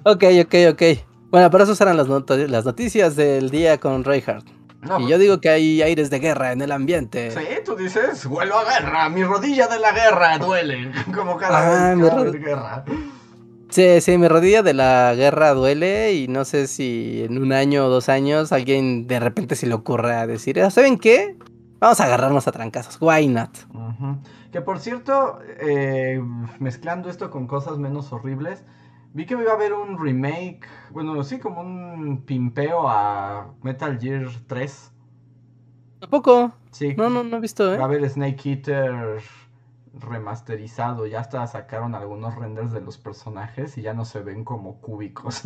Ok, ok, ok. Bueno, pero esas eran las, not- las noticias del día con Reinhardt. No, y yo digo que hay aires de guerra en el ambiente. Sí, tú dices, vuelvo a guerra, mi rodilla de la guerra duele, como cada ah, vez cada mi... vez guerra. Sí, sí, mi rodilla de la guerra duele y no sé si en un año o dos años alguien de repente se le ocurra decir, ¿saben qué? Vamos a agarrarnos a trancazos, why not? Uh-huh. Que por cierto, eh, mezclando esto con cosas menos horribles, vi que iba a haber un remake, bueno, sí, como un pimpeo a Metal Gear tres. ¿Tampoco? Sí. No, no, no he visto, ¿eh? Va a haber Snake Eater... remasterizado, ya hasta sacaron algunos renders de los personajes y ya no se ven como cúbicos.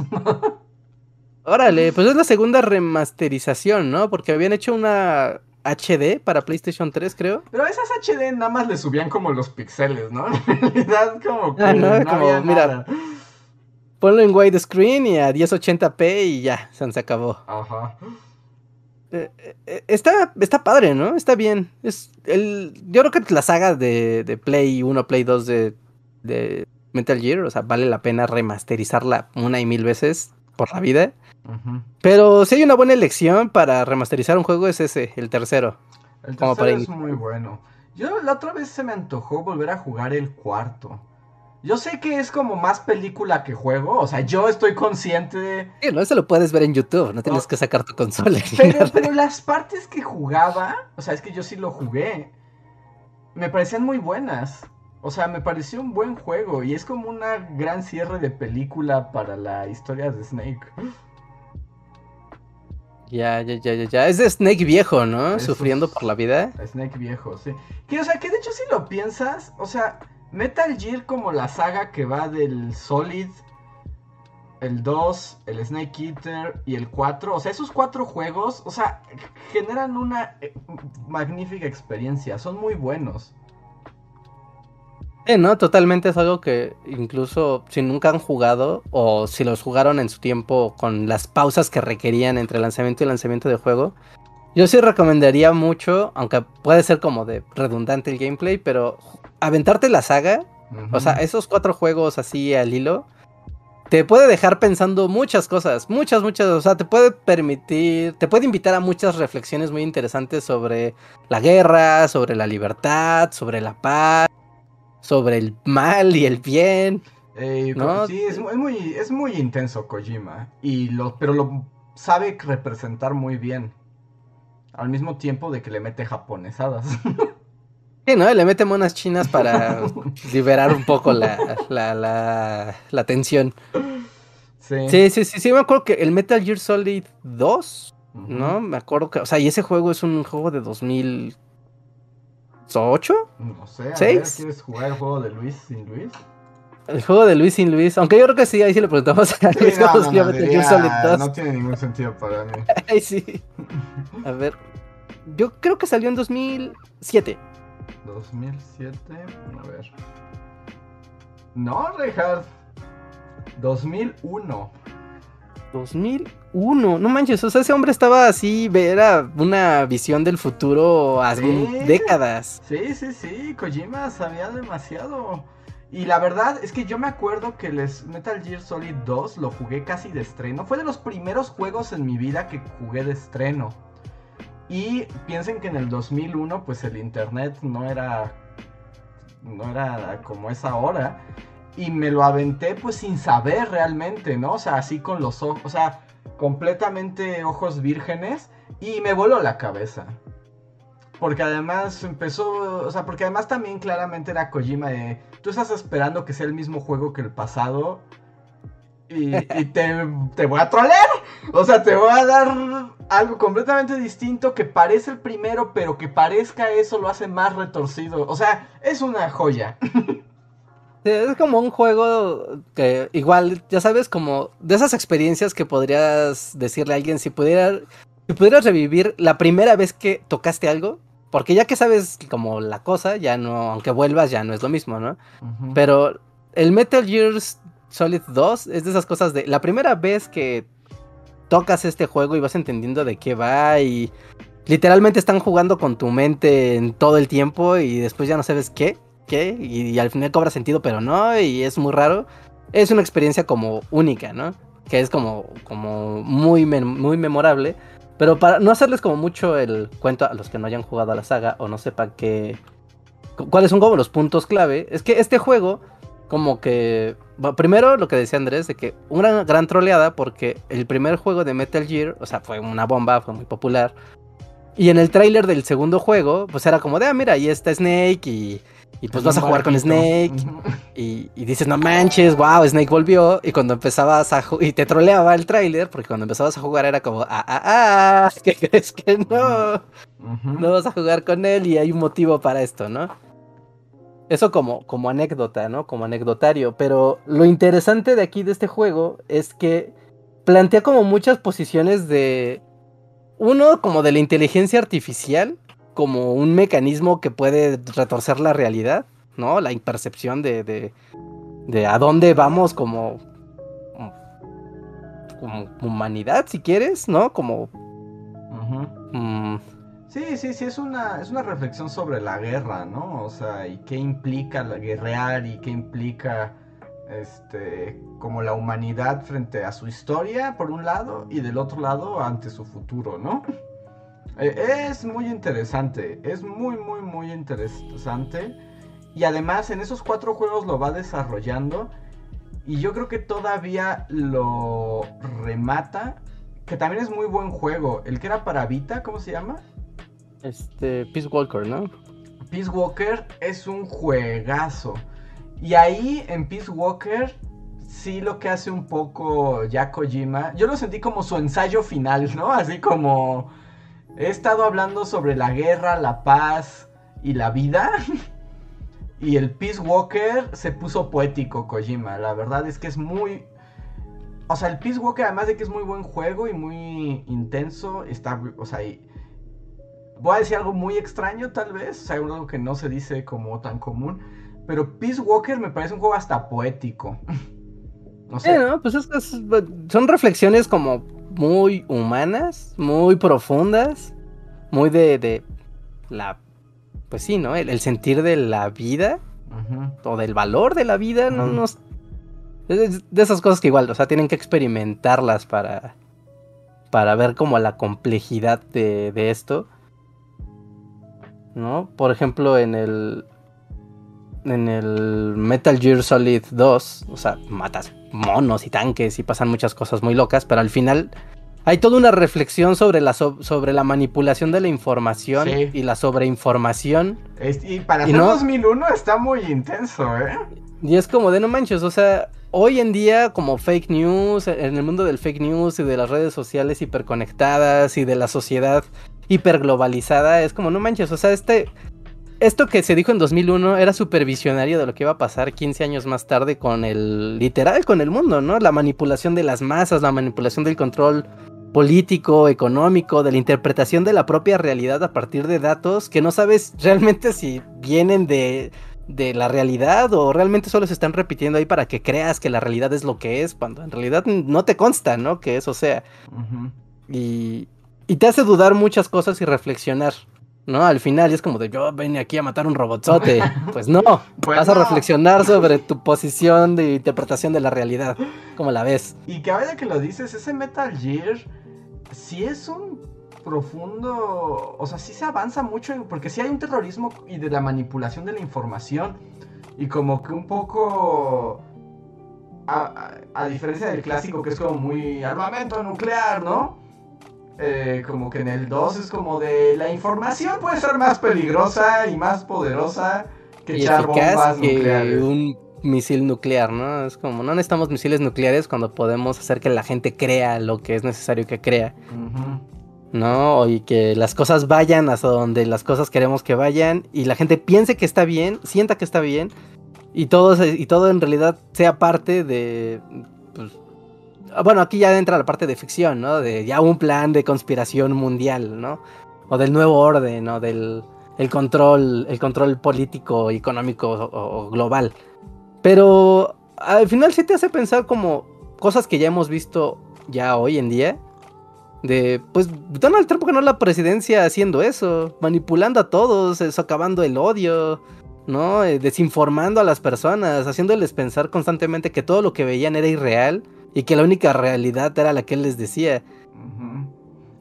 Órale, pues es la segunda remasterización, ¿no? Porque habían hecho una H D para PlayStation tres, creo. Pero esas H D nada más le subían como los píxeles, ¿no? En realidad como... Ah, no, no como, mira, nada. Ponlo en widescreen y a mil ochenta p y ya, se acabó. Ajá. Está, está padre, ¿no? Está bien. Es el, yo creo que la saga de, de Play uno, Play dos de, de Metal Gear, o sea, vale la pena remasterizarla una y mil veces por la vida. Uh-huh. Pero si hay una buena elección para remasterizar un juego es ese, el tercero. El tercero para es muy bueno. Yo la otra vez se me antojó volver a jugar el cuarto. Yo sé que es como más película que juego, o sea, yo estoy consciente de... Sí, no, eso lo puedes ver en YouTube, no tienes no. que sacar tu consola. Pero, pero las partes que jugaba, o sea, es que yo sí lo jugué, me parecían muy buenas. O sea, me pareció un buen juego y es como una gran cierre de película para la historia de Snake. Ya, ya, ya, ya, ya. Es de Snake viejo, ¿no? Es Sufriendo por la vida. Snake viejo, sí. Que, o sea, que de hecho si lo piensas, o sea... Metal Gear como la saga que va del Solid, el dos, el Snake Eater y el cuatro. O sea, esos cuatro juegos, o sea, generan una eh, magnífica experiencia. Son muy buenos. Eh, no, totalmente es algo que incluso si nunca han jugado o si los jugaron en su tiempo con las pausas que requerían entre lanzamiento y lanzamiento de juego... Yo sí recomendaría mucho, aunque puede ser como de redundante el gameplay, pero aventarte la saga, uh-huh. O sea, esos cuatro juegos así al hilo, te puede dejar pensando muchas cosas, muchas, muchas, o sea, te puede permitir, te puede invitar a muchas reflexiones muy interesantes sobre la guerra, sobre la libertad, sobre la paz, sobre el mal y el bien. Eh, ¿no? Sí, es muy, es muy intenso Kojima, y lo, pero lo sabe representar muy bien. Al mismo tiempo de que le mete japonesadas. Sí, ¿no? Le mete monas chinas para liberar un poco la, la, la, la tensión. Sí. Sí, sí, sí, sí, me acuerdo que el Metal Gear Solid dos, uh-huh. ¿no? Me acuerdo que, o sea, y ese juego es un juego de dos mil ocho. No sé, a ver, ¿quieres jugar el juego de Luis sin Luis? El juego de Luis sin Luis, aunque yo creo que sí, ahí sí le preguntamos a Luis sí, no, cómo no, no, Metal diría, Gear Solid dos. No tiene ningún sentido para mí. Ay, sí. A ver, yo creo que salió en dos mil siete. dos mil siete, a ver. No, Richard. dos mil uno. dos mil uno, no manches, o sea, ese hombre estaba así, era una visión del futuro hace sí, décadas. Sí, sí, sí, Kojima sabía demasiado. Y la verdad es que yo me acuerdo que les Metal Gear Solid dos lo jugué casi de estreno. Fue de los primeros juegos en mi vida que jugué de estreno. Y piensen que en el dos mil uno, pues el internet no era, no era como es ahora. Y me lo aventé pues sin saber realmente, ¿no? O sea, así con los ojos, o sea, completamente ojos vírgenes. Y me voló la cabeza. Porque además empezó, o sea, porque además también claramente era Kojima de... Tú estás esperando que sea el mismo juego que el pasado y, y te, te voy a trolear. O sea, te voy a dar algo completamente distinto que parece el primero, pero que parezca eso lo hace más retorcido. O sea, es una joya. Es como un juego que igual, ya sabes, como de esas experiencias que podrías decirle a alguien si pudiera, si pudieras revivir la primera vez que tocaste algo, porque ya que sabes como la cosa, ya no, aunque vuelvas ya no es lo mismo, ¿no? Uh-huh. Pero el Metal Gear Solid dos es de esas cosas de la primera vez que tocas este juego y vas entendiendo de qué va y literalmente están jugando con tu mente en todo el tiempo y después ya no sabes qué. ¿Qué? Y, y al final cobra sentido, pero no, y es muy raro. Es una experiencia como única, ¿no? Que es como, como muy, mem- muy memorable. Pero para no hacerles como mucho el cuento a los que no hayan jugado a la saga o no sepan qué, cu- cuáles son como los puntos clave, es que este juego como que... Bueno, primero lo que decía Andrés, de que una gran troleada porque el primer juego de Metal Gear, o sea, fue una bomba, fue muy popular. Y en el tráiler del segundo juego, pues era como de, ah, mira, ahí está Snake y... Y pues vas a jugar con Snake y, y dices, no manches, wow, Snake volvió. Y cuando empezabas a jugar, y te troleaba el tráiler, porque cuando empezabas a jugar era como, ah, ah, ah, ¿qué crees que no? Uh-huh. No vas a jugar con él y hay un motivo para esto, ¿no? Eso como, como anécdota, ¿no? Como anecdotario. Pero lo interesante de aquí, de este juego, es que plantea como muchas posiciones de... Uno, como de la inteligencia artificial, como un mecanismo que puede retorcer la realidad, ¿no? La impercepción de, de, de a dónde vamos como, como humanidad, si quieres, ¿no? Como... Uh-huh. Um... Sí, sí, sí, es una, es una reflexión sobre la guerra, ¿no? O sea, y qué implica la guerrear y qué implica este como la humanidad frente a su historia, por un lado, y del otro lado, ante su futuro, ¿no? Eh, es muy interesante, es muy muy muy interesante y además en esos cuatro juegos lo va desarrollando y yo creo que todavía lo remata, que también es muy buen juego, el que era para Vita, ¿cómo se llama? Este, Peace Walker, ¿no? Peace Walker es un juegazo y ahí en Peace Walker sí lo que hace un poco ya Kojima, yo lo sentí como su ensayo final, ¿no? Así como... He estado hablando sobre la guerra, la paz y la vida. Y el Peace Walker se puso poético, Kojima. La verdad es que es muy... O sea, el Peace Walker, además de que es muy buen juego y muy intenso, está... O sea, y... voy a decir algo muy extraño, tal vez. O sea, algo que no se dice como tan común. Pero Peace Walker me parece un juego hasta poético. No sé. Eh, no, pues es, es, son reflexiones como... muy humanas, muy profundas, muy de, de la, pues sí, ¿no? El, el sentir de la vida, uh-huh, o del valor de la vida, uh-huh, no, no, de, de esas cosas que igual, o sea, tienen que experimentarlas para, para ver como la complejidad de, de esto, ¿no? Por ejemplo, en el, en el Metal Gear Solid dos, o sea, matas monos y tanques y pasan muchas cosas muy locas, pero al final hay toda una reflexión sobre la, so- sobre la manipulación de la información, sí, y la sobreinformación. Es, y para todo dos mil uno está muy intenso, ¿eh? Y es como de no manches, o sea, hoy en día como fake news, en el mundo del fake news y de las redes sociales hiperconectadas y de la sociedad hiperglobalizada, es como no manches, o sea, este... Esto que se dijo en dos mil uno era súper visionario de lo que iba a pasar quince años más tarde con el... Literal, con el mundo, ¿no? La manipulación de las masas, la manipulación del control político, económico, de la interpretación de la propia realidad a partir de datos que no sabes realmente si vienen de, de la realidad o realmente solo se están repitiendo ahí para que creas que la realidad es lo que es, cuando en realidad no te consta, ¿no? Que eso sea. Uh-huh. Y, y te hace dudar muchas cosas y reflexionar, ¿no? Al final es como de, yo vine aquí a matar un robotzote. Pues no, pues vas no. a reflexionar sobre tu posición de interpretación de la realidad, como la ves. Y que ahora que lo dices, ese Metal Gear sí es un profundo... O sea, sí se avanza mucho, porque sí hay un terrorismo y de la manipulación de la información. Y como que un poco... A, a, a diferencia del clásico, que es como muy armamento nuclear, ¿no? Eh, como que en el dos es como de la información puede ser más peligrosa y más poderosa que echar bombas nucleares. Un misil nuclear, ¿no? Es como, no necesitamos misiles nucleares cuando podemos hacer que la gente crea lo que es necesario que crea. Uh-huh. ¿No? Y que las cosas vayan hasta donde las cosas queremos que vayan y la gente piense que está bien, sienta que está bien y todo, se, y todo en realidad sea parte de... Pues, bueno, aquí ya entra la parte de ficción, ¿no? De ya un plan de conspiración mundial, ¿no? O del nuevo orden, o del el control, el control político, económico o, o global. Pero al final sí te hace pensar como cosas que ya hemos visto ya hoy en día. De, pues, Donald Trump ganó la presidencia haciendo eso, manipulando a todos, socavando el odio, ¿no? Desinformando a las personas, haciéndoles pensar constantemente que todo lo que veían era irreal. Y que la única realidad era la que él les decía. Uh-huh.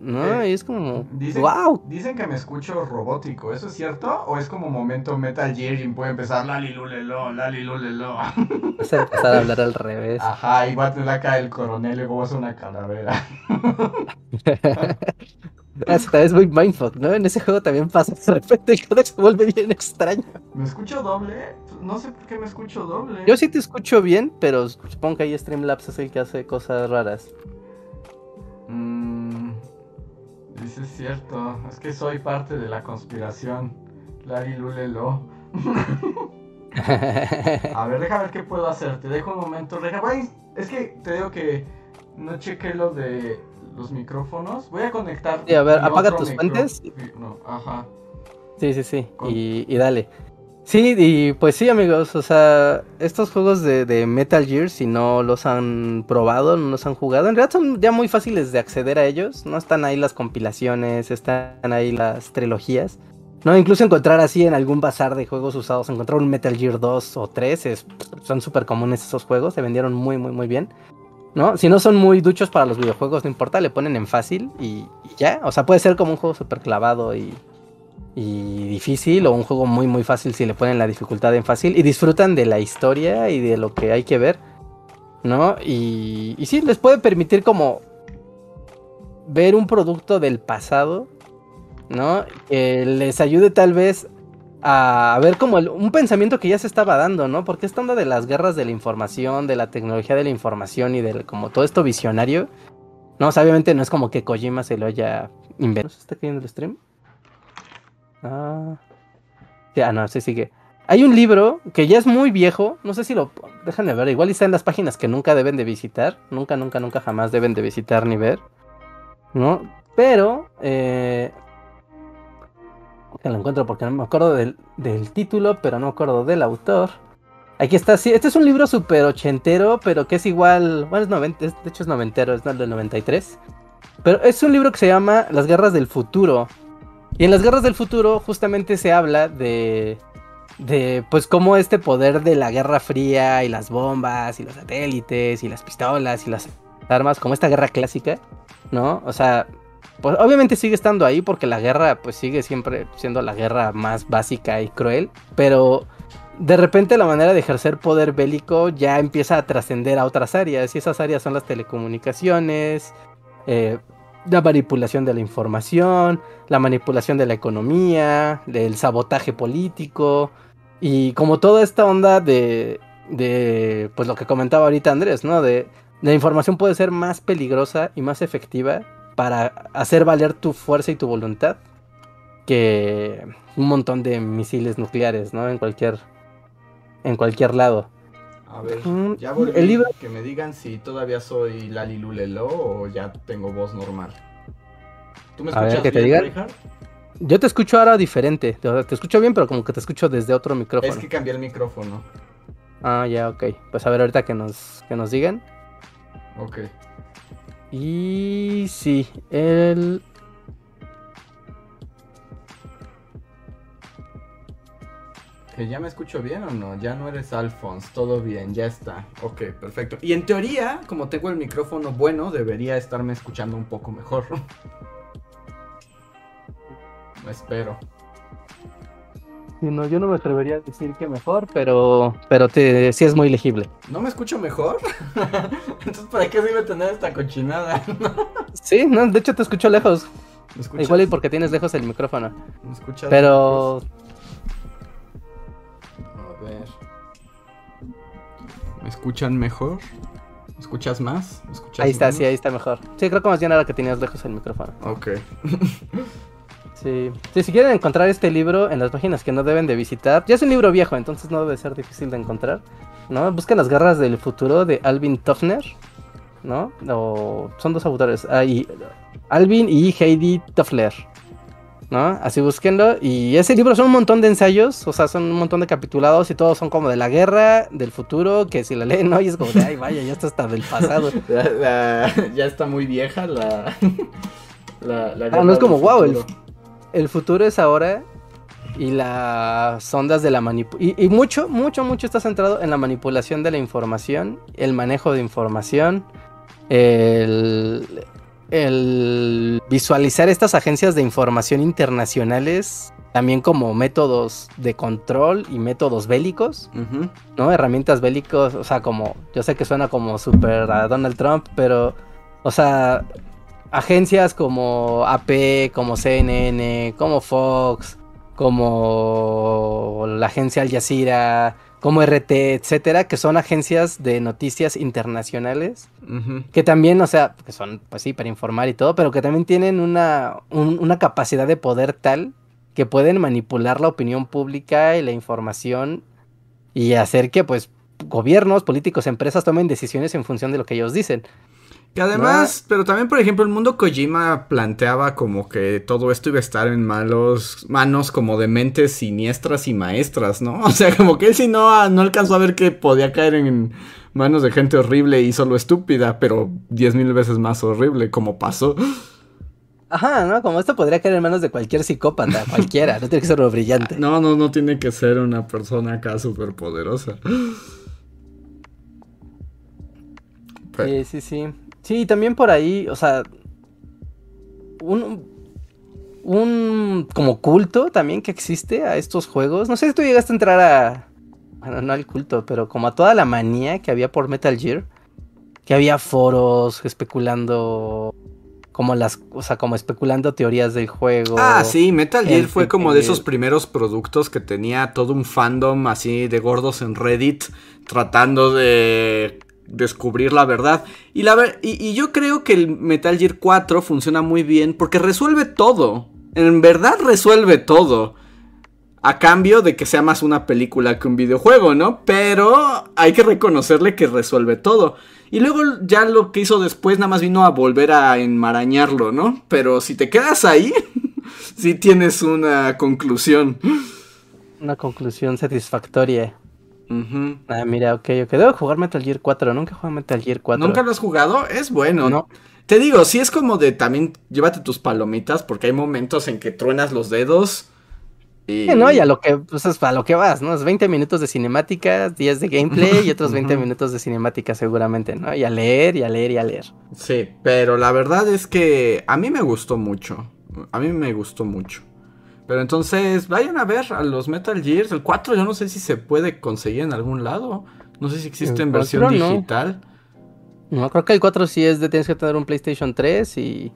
No, eh, y es como... Dicen, ¡wow! Dicen que me escucho robótico. ¿Eso es cierto? ¿O es como momento Metal Gear y puede empezar lalilulelo, lalilulelo? Vas a empezar a hablar al revés. Ajá, igual te la cae el coronel y luego vas a una calavera. Hasta es muy mindfuck, ¿no? En ese juego también pasa. De repente el código se vuelve bien extraño. ¿Me escucho doble? No sé por qué me escucho doble. Yo sí te escucho bien, pero supongo que ahí Streamlabs es el que hace cosas raras. Mmm. Eso es cierto. Es que soy parte de la conspiración. Lari Lulelo. A ver, deja ver qué puedo hacer. Te dejo un momento. Deja... Es que te digo que no chequé lo de... los micrófonos, voy a conectar. Sí, a ver, apaga tus fuentes. No, ajá. Sí, sí, sí, y, y dale. Sí, y pues sí, amigos, o sea, estos juegos de, de Metal Gear, si no los han probado, no los han jugado, en realidad son ya muy fáciles de acceder a ellos, ¿no? Están ahí las compilaciones, están ahí las trilogías, ¿no? Incluso encontrar así en algún bazar de juegos usados, encontrar un Metal Gear dos o tres, es, son súper comunes esos juegos, se vendieron muy, muy, muy bien. ¿No? Si no son muy duchos para los videojuegos, no importa, le ponen en fácil y, y ya. O sea, puede ser como un juego súper clavado y, y difícil, o un juego muy muy fácil si le ponen la dificultad en fácil. Y disfrutan de la historia y de lo que hay que ver, ¿no? Y, y sí, les puede permitir como ver un producto del pasado, ¿no? Que les ayude tal vez a ver como el, un pensamiento que ya se estaba dando, ¿no? Porque esta onda de las guerras de la información, de la tecnología de la información y de como todo esto visionario, no, o sea, obviamente no es como que Kojima se lo haya inventado. ¿No se está cayendo el stream? Ah, ya, no, sí sigue. Hay un libro que ya es muy viejo, no sé si lo... Déjenme ver, igual está en las páginas que nunca deben de visitar, nunca, nunca, nunca jamás deben de visitar ni ver, ¿no? Pero... Eh, que lo encuentro porque no me acuerdo del, del título, pero no me acuerdo del autor. Aquí está, sí, este es un libro súper ochentero, pero que es igual, bueno, es noventa, de hecho es noventero, es del noventa y tres. Pero es un libro que se llama Las Guerras del Futuro. Y en Las Guerras del Futuro justamente se habla de, de pues cómo este poder de la Guerra Fría y las bombas y los satélites y las pistolas y las armas, como esta guerra clásica, ¿no? O sea... Pues obviamente sigue estando ahí porque la guerra pues sigue siempre siendo la guerra más básica y cruel, pero de repente la manera de ejercer poder bélico ya empieza a trascender a otras áreas, y esas áreas son las telecomunicaciones, eh, la manipulación de la información, la manipulación de la economía, el sabotaje político y como toda esta onda de, de pues lo que comentaba ahorita Andrés, ¿no? De la información puede ser más peligrosa y más efectiva para hacer valer tu fuerza y tu voluntad que un montón de misiles nucleares, ¿no? En cualquier en cualquier lado. A ver, ya volví, el libro... que me digan si todavía soy Lali Lulelo o ya tengo voz normal. ¿Tú me escuchas a ver, que te bien, digan... Yo te escucho ahora diferente, te escucho bien, pero como que te escucho desde otro micrófono. Es que cambié el micrófono. Ah, ya, ok. Pues a ver ahorita que nos, que nos digan. Ok. Y sí, el... ¿Que ya me escucho bien o no? Ya no eres Alphonse, todo bien, ya está. Ok, perfecto. Y en teoría, como tengo el micrófono bueno, debería estarme escuchando un poco mejor. Espero. Sí, no, yo no me atrevería a decir que mejor, pero, pero te, sí es muy legible. ¿No me escucho mejor? Entonces, ¿para qué sirve tener esta cochinada? Sí, no, de hecho te escucho lejos. ¿Me escuchas? Igual y porque tienes lejos el micrófono. ¿Me escuchas? Pero... lejos. ¿Me escuchan mejor? ¿Me escuchas más? ¿Me escuchas ahí está, menos? Sí, ahí está mejor. Sí, creo que más bien era que tenías lejos el micrófono. Ok. Sí. Sí, si quieren encontrar este libro en las páginas que no deben de visitar, ya es un libro viejo, entonces no debe ser difícil de encontrar, ¿no? Busquen Las Guerras del Futuro de Alvin Toffler, ¿no? O son dos autores, ah, y Alvin y Heidi Toffler, ¿no? Así búsquenlo. Y ese libro son un montón de ensayos, o sea, son un montón de capitulados y todos son como de la guerra, del futuro, que si la leen, ¿no? Y es como de, ay, vaya, ya está hasta del pasado. La, la, ya está muy vieja la... la, la guerra. Ah, no es como, wow, el, el futuro es ahora y las ondas de la manipulación. Y, y mucho, mucho, mucho está centrado en la manipulación de la información, el manejo de información, el... el visualizar estas agencias de información internacionales también como métodos de control y métodos bélicos, uh-huh, ¿no? Herramientas bélicos, o sea, como, yo sé que suena como súper a Donald Trump, pero, o sea, agencias como A P, como C N N, como Fox, como la agencia Al Jazeera, como R T, etcétera, que son agencias de noticias internacionales, uh-huh, que también, o sea, que son, pues sí, para informar y todo, pero que también tienen una, un, una capacidad de poder tal que pueden manipular la opinión pública y la información y hacer que, pues, gobiernos, políticos, empresas tomen decisiones en función de lo que ellos dicen. Que además, no, pero también, por ejemplo, el mundo Kojima planteaba como que todo esto iba a estar en malos manos como de mentes siniestras y maestras, ¿no? O sea, como que él sí no, no alcanzó a ver que podía caer en manos de gente horrible y solo estúpida, pero diez mil veces más horrible, como pasó. Ajá, ¿no? Como esto podría caer en manos de cualquier psicópata, cualquiera, no tiene que ser lo brillante. No, no, no tiene que ser una persona acá superpoderosa. Pero... sí, sí, sí. Sí, también por ahí, o sea, un, un como culto también que existe a estos juegos. No sé si tú llegaste a entrar a, bueno, no al culto, pero como a toda la manía que había por Metal Gear, que había foros especulando, como las, o sea, como especulando teorías del juego. Ah, sí, Metal Gear fue como de esos primeros productos que tenía todo un fandom así de gordos en Reddit tratando de... descubrir la verdad. Y, la ver- y, y yo creo que el Metal Gear cuatro funciona muy bien porque resuelve todo. En verdad resuelve todo. A cambio de que sea más una película que un videojuego, ¿no? Pero hay que reconocerle que resuelve todo. Y luego ya lo que hizo después nada más vino a volver a enmarañarlo, ¿no? Pero si te quedas ahí, sí tienes una conclusión. Una conclusión satisfactoria. Uh-huh. Ah, mira, ok, ok, debo jugar Metal Gear cuatro, nunca jugué Metal Gear cuatro. ¿Nunca lo has jugado? Es bueno, ¿no? Te digo, sí es como de también llévate tus palomitas porque hay momentos en que truenas los dedos y... Sí, no, y a lo que, pues, a lo que vas, ¿no? Es veinte minutos de cinemáticas, diez de gameplay y otros veinte minutos de cinemática seguramente, ¿no? Y a leer, y a leer, y a leer. Sí, pero la verdad es que a mí me gustó mucho, a mí me gustó mucho. Pero entonces, vayan a ver a los Metal Gears. El cuatro yo no sé si se puede conseguir en algún lado. No sé si existe en versión digital. No. no, creo que el cuatro sí es de... Tienes que tener un PlayStation tres y...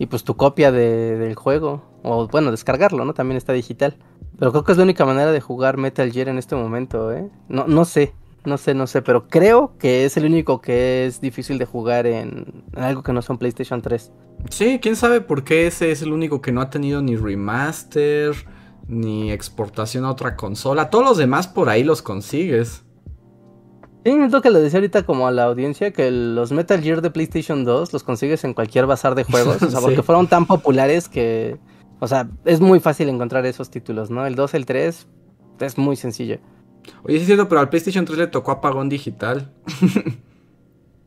y pues tu copia de, del juego. O bueno, descargarlo, ¿no? También está digital. Pero creo que es la única manera de jugar Metal Gear en este momento, ¿eh? No, no sé, no sé, no sé. Pero creo que es el único que es difícil de jugar en, en algo que no sea un PlayStation tres. Sí, quién sabe por qué ese es el único que no ha tenido ni remaster, ni exportación a otra consola. Todos los demás por ahí los consigues. Sí, es lo que le decía ahorita como a la audiencia, que los Metal Gear de PlayStation dos los consigues en cualquier bazar de juegos, o sea, porque sí. fueron tan populares que, o sea, es muy fácil encontrar esos títulos, ¿no? El dos, el tres, es muy sencillo. Oye, sí es cierto, pero al PlayStation tres le tocó apagón digital.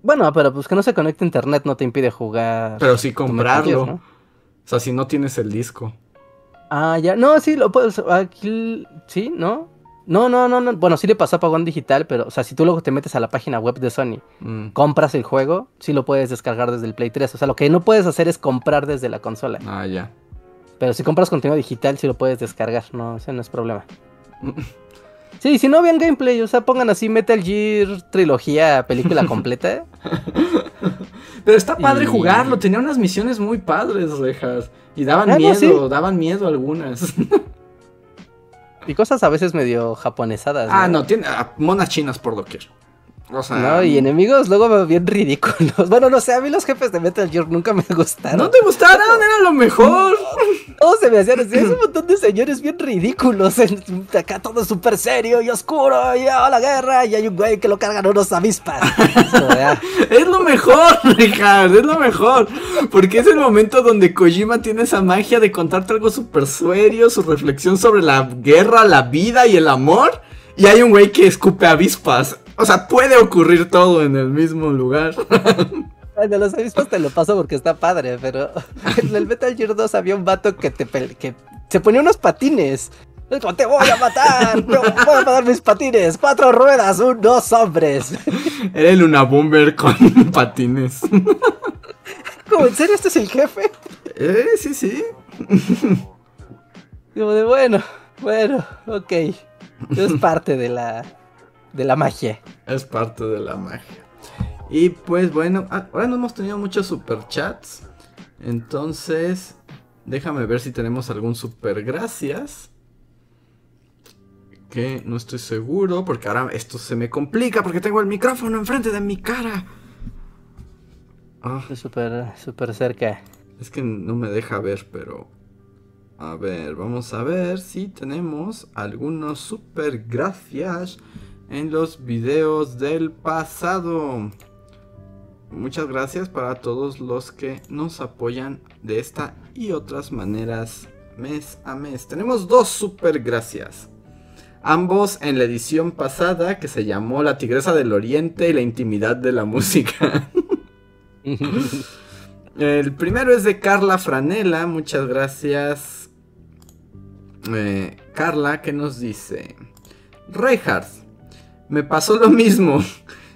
Bueno, pero pues que no se conecte a internet no te impide jugar. Pero sí comprarlo, ¿no? O sea, si no tienes el disco. Ah, ya, no, sí, lo puedes, aquí, sí, ¿no? No, no, no, no, bueno, sí le pasó apagón digital, pero, o sea, si tú luego te metes a la página web de Sony, mm. compras el juego, sí lo puedes descargar desde el Play tres, o sea, lo que no puedes hacer es comprar desde la consola. Ah, ya. Pero si compras contenido digital, sí lo puedes descargar, no, ese no es problema. Sí, si no vean gameplay, o sea, pongan así Metal Gear trilogía, película completa. Pero está padre y... jugarlo, tenía unas misiones muy padres, rejas, y daban ah, miedo, no, ¿sí? daban miedo algunas. Y cosas a veces medio japonesadas. Ah, no, no tiene ah, monas chinas por lo que. O sea, no, y enemigos luego bien ridículos. Bueno, no sé, a mí los jefes de Metal Gear nunca me gustaron. No te gustaron, era lo mejor. Todos se me hacían así, es un montón de señores bien ridículos. En, acá todo súper serio y oscuro, y a la guerra, y hay un güey que lo cargan unos avispas. Eso, es lo mejor, Richard, es lo mejor. Porque es el momento donde Kojima tiene esa magia de contarte algo súper serio, su reflexión sobre la guerra, la vida y el amor. Y hay un güey que escupe avispas. O sea, puede ocurrir todo en el mismo lugar. Bueno, los avispas te lo paso porque está padre, pero en el Metal Gear dos había un vato que, te pele- que se ponía unos patines. ¡Te voy a matar! ¡Te voy a matar mis patines! ¡Cuatro ruedas! Un, ¡Dos hombres! Era el Unabomber con patines. ¿Cómo? ¿En serio este es el jefe? Eh, sí, sí. Como de, bueno, bueno, ok. Es parte de la... de la magia. Es parte de la magia. Y pues bueno, ahora no hemos tenido muchos superchats. Entonces, déjame ver si tenemos algún super gracias. Que no estoy seguro, porque ahora esto se me complica, porque tengo el micrófono enfrente de mi cara. Ah. Estoy súper, súper cerca. Es que no me deja ver, pero... a ver, vamos a ver si tenemos algunos super gracias en los videos del pasado. Muchas gracias para todos los que nos apoyan de esta y otras maneras mes a mes. Tenemos dos super gracias, ambos en la edición pasada que se llamó La Tigresa del Oriente y la Intimidad de la Música. El primero es de Carla Franela. Muchas gracias, eh, Carla, que nos dice: Reinhardt, me pasó lo mismo.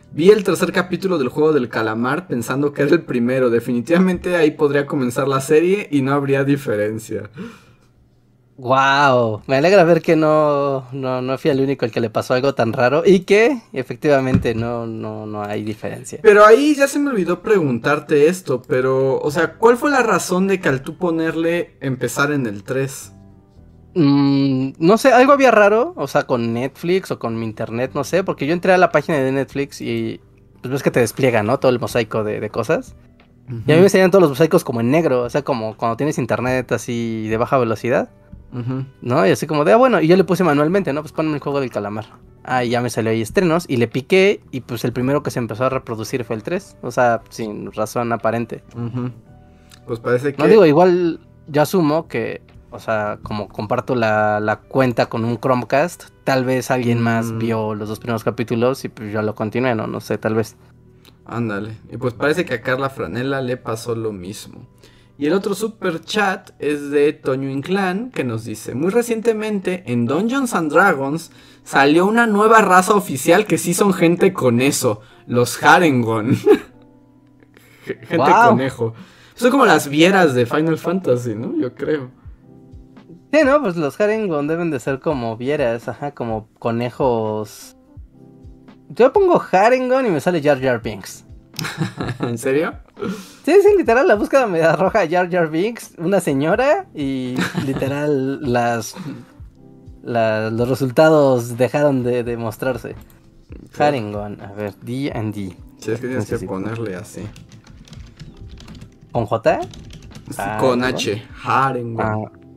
Vi el tercer capítulo del juego del calamar pensando que era el primero. Definitivamente ahí podría comenzar la serie y no habría diferencia. Wow, me alegra ver que no, no, no fui el único al que le pasó algo tan raro y que efectivamente no, no, no hay diferencia. Pero ahí ya se me olvidó preguntarte esto, pero, o sea, ¿cuál fue la razón de que al tú ponerle empezar en el tres? Mm, no sé, algo había raro, o sea, con Netflix o con mi internet, no sé, porque yo entré a la página de Netflix y pues ves que te despliega, ¿no? Todo el mosaico de, de cosas. Uh-huh. Y a mí me salían todos los mosaicos como en negro, o sea, como cuando tienes internet así de baja velocidad. Uh-huh. ¿No? Y así como de, ah, bueno, y yo le puse manualmente, ¿no? Pues ponme el juego del calamar. Ah, y ya me salió ahí estrenos y le piqué y pues el primero que se empezó a reproducir fue el tres, o sea, sin razón aparente. Uh-huh. Pues parece que... No digo, igual yo asumo que... o sea, como comparto la, la cuenta con un Chromecast, tal vez alguien más mm. vio los dos primeros capítulos y pues yo lo continué, ¿no? No sé, tal vez. Ándale. Y pues parece que a Carla Franela le pasó lo mismo. Y el otro super chat es de Toño Inclán, que nos dice: muy recientemente en Dungeons and Dragons salió una nueva raza oficial que sí son gente con eso, los Harengon. Gente wow. conejo. Son como las vieras de Final Fantasy, ¿no? Yo creo. Sí, no, pues los Harengon deben de ser como vieras, ajá, como conejos. Yo pongo Harengon y me sale Jar Jar Binks. ¿En serio? Sí, sí, literal, la búsqueda me arroja Jar Jar Binks, una señora, y literal las, las los resultados dejaron de, de mostrarse. Sí. Harengon, a ver, D and D. Sí, es que tienes que ponerle así. ¿Con J? Sí, con H, Harengon.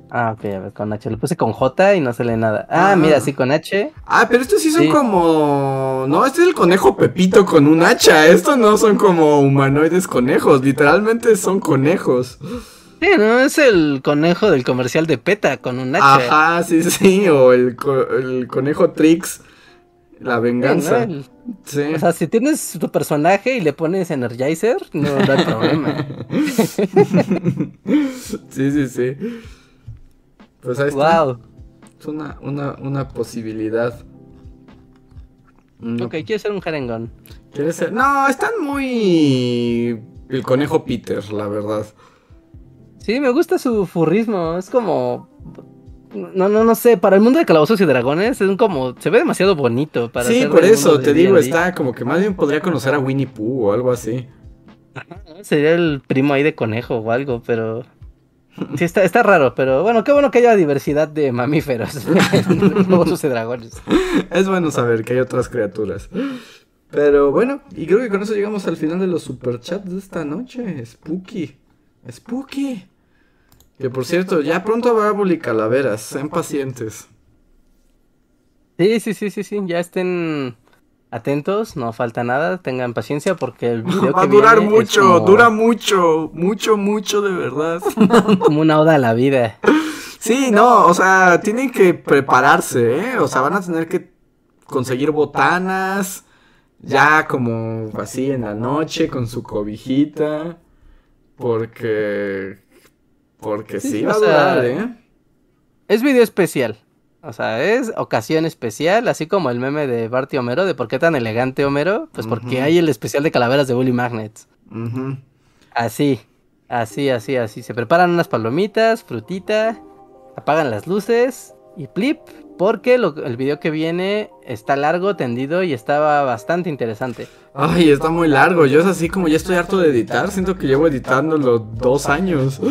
Ah. Ah, ok, a ver, con H. Lo puse con J y no se lee nada. Ah, ah, mira, sí, con H. Ah, pero estos sí son sí. como... No, este es el conejo Pepito con un hacha. Estos no son como humanoides conejos. Literalmente son conejos. Sí, no, es el conejo del comercial de PETA con un hacha. Ajá, sí, sí. O el, co- el conejo Trix. La venganza. Sí, ¿no? Sí. O sea, si tienes tu personaje y le pones Energizer, no, no hay problema. Sí, sí, sí. Pues ahí está. Wow. Es una, una, una posibilidad. No. Ok, quiero ser un Harengon. ¿Quieres ser? No, están muy... El conejo Peter, la verdad. Sí, me gusta su furrismo. Es como... No, no, no sé. Para el mundo de Calabozos y Dragones es como... Se ve demasiado bonito. Para sí, por eso, te digo, está como que más bien podría conocer a Winnie Pooh o algo así. Ajá, sería el primo ahí de conejo o algo, pero... Sí, está, está raro, pero bueno, qué bueno que haya diversidad de mamíferos. Calabozos y Dragones. Es bueno saber que hay otras criaturas. Pero bueno, y creo que con eso llegamos al final de los superchats de esta noche. Spooky. Spooky. Que por cierto, ya pronto habrá Bully Calaveras. Sean pacientes. Sí, sí, sí, sí, sí. Ya estén atentos, no falta nada. Tengan paciencia porque el video va a durar mucho, como... dura mucho, mucho, mucho de verdad. Como una oda a la vida. Sí, no, o sea, tienen que prepararse, ¿eh? O sea, van a tener que conseguir botanas, ya como así en la noche con su cobijita, porque, porque sí, sí va a durar, ¿eh? Es video especial. O sea, es ocasión especial, así como el meme de Bart y Homero, de por qué tan elegante Homero, pues porque uh-huh. hay el especial de Calaveras de Bully Magnets. Uh-huh. Así, así, así, así. Se preparan unas palomitas, frutita, apagan las luces y plip, porque lo, el video que viene está largo, tendido y estaba bastante interesante. Ay, está muy largo. Yo es así como ya estoy harto de editar, siento que llevo editándolo dos años.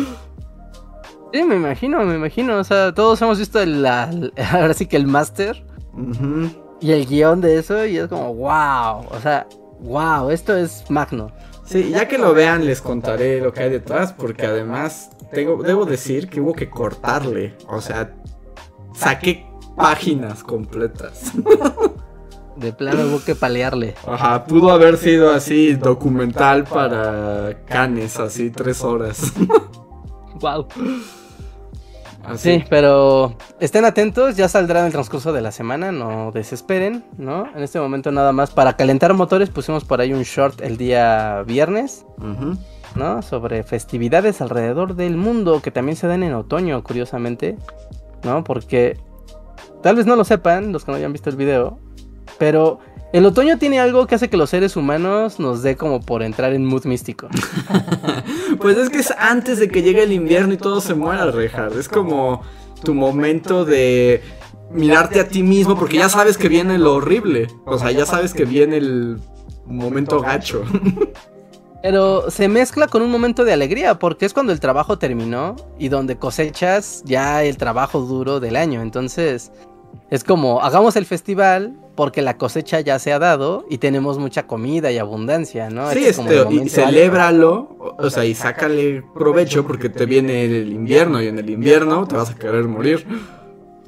Sí, me imagino, me imagino, o sea, todos hemos visto el, la, el, ahora sí que el máster uh-huh. y el guión de eso y es como, wow, o sea, wow, esto es magno. Sí, ya que lo vean les contaré lo que hay detrás porque además tengo, debo decir que hubo que cortarle, o sea, saqué páginas completas. De plano hubo que palearle. Ajá, pudo haber sido así documental para Cannes, así tres horas. Wow. Así. Sí, pero estén atentos, ya saldrá en el transcurso de la semana, no desesperen, ¿no? En este momento nada más para calentar motores pusimos por ahí un short el día viernes, uh-huh. ¿no? Sobre festividades alrededor del mundo que también se dan en otoño, curiosamente, ¿no? Porque tal vez no lo sepan los que no hayan visto el video, pero el otoño tiene algo que hace que los seres humanos nos dé como por entrar en mood místico. Pues es que es antes de que llegue el invierno y todo se muera, Richard. Es como tu momento de mirarte a ti mismo porque ya sabes que viene lo horrible. O sea, ya sabes que viene el momento gacho. Pero se mezcla con un momento de alegría porque es cuando el trabajo terminó y donde cosechas ya el trabajo duro del año. Entonces es como hagamos el festival porque la cosecha ya se ha dado y tenemos mucha comida y abundancia, ¿no? Sí, este es como este, y celébralo, o, o sea, y sácale provecho porque te viene el invierno y en el invierno te vas a querer morir.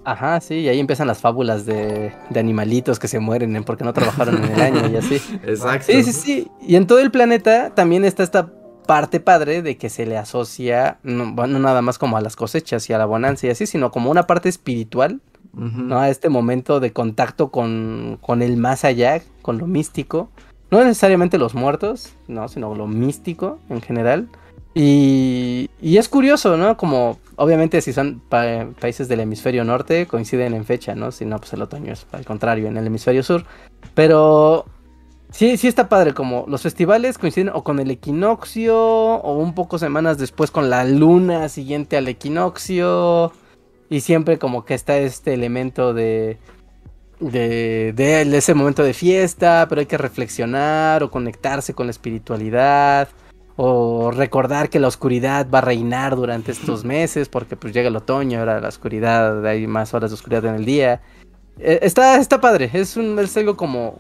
Ajá, sí, y ahí empiezan las fábulas de, de animalitos que se mueren porque no trabajaron en el año y así. Exacto. Sí, sí, sí, y en todo el planeta también está esta parte padre de que se le asocia, no, bueno, nada más como a las cosechas y a la bonanza y así, sino como una parte espiritual. Uh-huh. ¿No? A este momento de contacto con, con el más allá, con lo místico, no necesariamente los muertos, ¿no? Sino lo místico en general, y, y es curioso, ¿no? Como obviamente si son pa- países del hemisferio norte coinciden en fecha, ¿no? Si no, pues el otoño es al contrario, en el hemisferio sur, pero sí, sí está padre, como los festivales coinciden o con el equinoccio, o un poco semanas después con la luna siguiente al equinoccio. Y siempre como que está este elemento de, de, de, de ese momento de fiesta, pero hay que reflexionar o conectarse con la espiritualidad o recordar que la oscuridad va a reinar durante estos meses porque pues llega el otoño, ahora la oscuridad, hay más horas de oscuridad en el día. Eh, está, está padre, es, un, es algo como,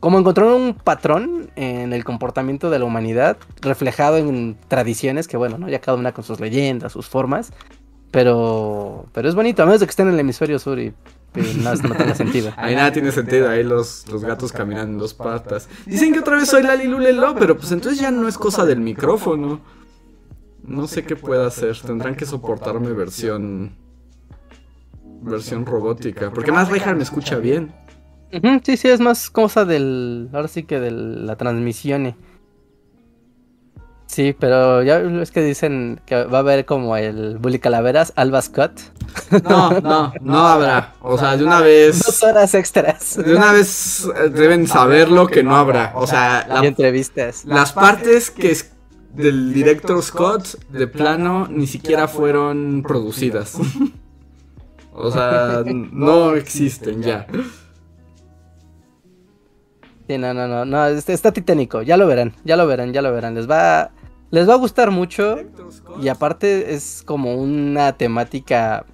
como encontrar un patrón en el comportamiento de la humanidad reflejado en tradiciones que bueno, ¿no? Ya cada una con sus leyendas, sus formas. Pero pero es bonito, a menos de que estén en el hemisferio sur y, y nada, no tiene sentido. Ahí nada tiene sentido, ahí los, los gatos caminan en dos patas. Dicen que otra vez soy Lali Lulelo, pero pues entonces ya no es cosa del micrófono. No sé qué pueda hacer, tendrán que soportarme versión... versión robótica, porque más Reinhardt me escucha bien. Uh-huh, sí, sí, es más cosa del... ahora sí que de la transmisión. Sí, pero ya es que dicen que va a haber como el Bully Calaveras, Alba Scott. No, no, no habrá. O sea, de una vez... Dos horas extras. De una vez deben saberlo que no habrá. O sea... La, entrevistas. Las partes que es del director Scott, de plano, ni siquiera fueron producidas. O sea, no existen ya. Sí, no, no, no, no, está titánico, ya lo verán, ya lo verán, ya lo verán, les va, les va a gustar mucho y aparte es como una temática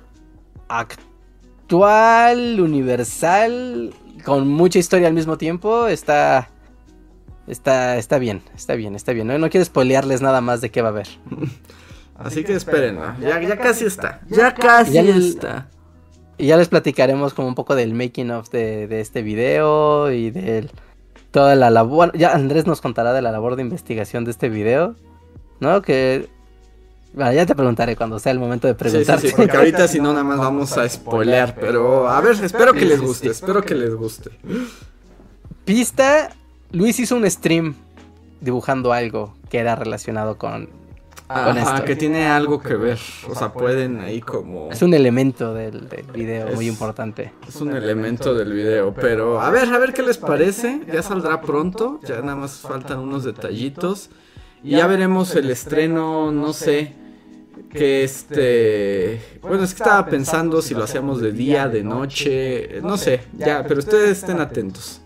actual, universal, con mucha historia al mismo tiempo, está, está, está bien, está bien, está bien, no, no quiero spoilearles nada más de qué va a haber. Así que esperen, ya, ya casi está, ya casi ya está. Y ya les platicaremos como un poco del making of de, de este video y del... toda la labor, ya Andrés nos contará de la labor de investigación de este video, ¿no? Que, bueno, ya te preguntaré cuando sea el momento de preguntarte. Sí, sí, sí, porque ahorita si no nada más vamos a spoilear, pero a ver, espero que les guste, espero que les guste. Pista, Luis hizo un stream dibujando algo que era relacionado con, con esto. Que tiene algo que ver, o sea, pueden ahí como... Es un elemento del, del video es, muy importante. Es un elemento del video, pero a ver, a ver qué les parece, ya saldrá pronto, ya nada más faltan unos detallitos. Y ya veremos el estreno, no sé, que este... Bueno, es que estaba pensando si lo hacíamos de día, de noche, no sé, ya, pero ustedes estén atentos.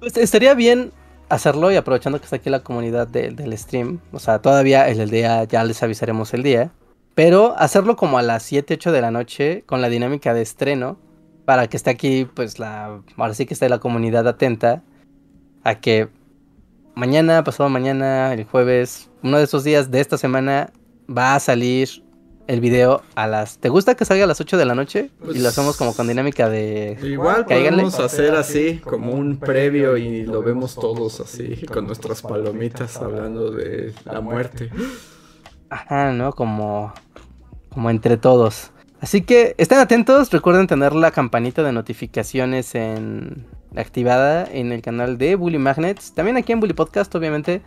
Pues estaría bien... hacerlo y aprovechando que está aquí la comunidad de, del stream, o sea, todavía el, el día ya les avisaremos el día, pero hacerlo como a las siete, ocho de la noche con la dinámica de estreno para que esté aquí, pues la, ahora sí que esté la comunidad atenta a que mañana, pasado mañana, el jueves, uno de esos días de esta semana va a salir el video a las... ¿Te gusta que salga a las ocho de la noche? Pues, y lo hacemos como con dinámica de... Igual podemos hacer así, como un previo y lo vemos todos así, con nuestras palomitas hablando de la muerte. Ajá, ¿no? Como... como entre todos. Así que estén atentos, recuerden tener la campanita de notificaciones en... activada en el canal de Bully Magnets. También aquí en Bully Podcast, obviamente...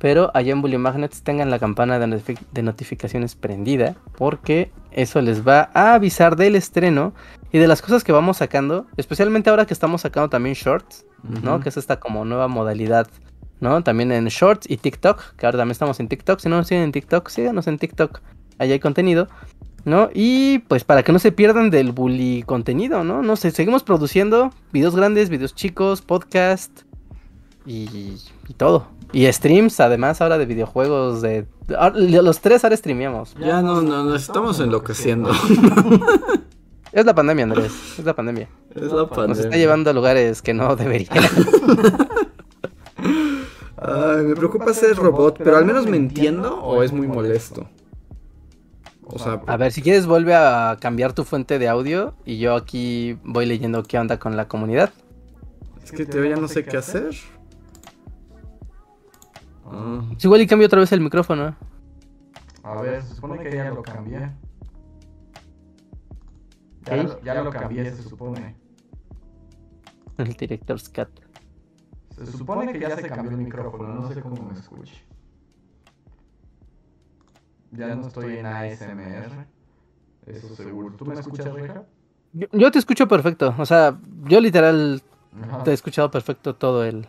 Pero allá en Bully Magnets tengan la campana de, notific- de notificaciones prendida. Porque eso les va a avisar del estreno y de las cosas que vamos sacando. Especialmente ahora que estamos sacando también Shorts, ¿no? Uh-huh. Que es esta como nueva modalidad, ¿no? También en Shorts y TikTok. Que ahora también estamos en TikTok. Si no nos siguen en TikTok, síganos en TikTok. Allá hay contenido, ¿no? Y pues para que no se pierdan del Bully contenido, ¿no? No sé, seguimos produciendo videos grandes, videos chicos, podcast y, y todo. Y streams, además, ahora de videojuegos, de... Los tres ahora streameamos. Ya no, no, nos estamos enloqueciendo. Es la pandemia, Andrés, es la pandemia. Es la pandemia. Nos está llevando a lugares que no deberían. Ay, me preocupa ser robot, pero al menos me entiendo o es muy molesto. O sea, a ver, si quieres vuelve a cambiar tu fuente de audio y yo aquí voy leyendo qué onda con la comunidad. Es que yo ya no sé qué hacer. Ah. Pues igual y cambio otra vez el micrófono. A ver, se supone que ya lo cambié. Ya, ¿sí? lo, ya lo cambié, se supone. El director Scat. Se supone que ya se cambió el micrófono, no sé cómo me escuche. Ya no estoy en A S M R. Eso seguro. ¿Tú me escuchas, Reja? Yo, yo te escucho perfecto, o sea, yo literal Ajá. te he escuchado perfecto todo el...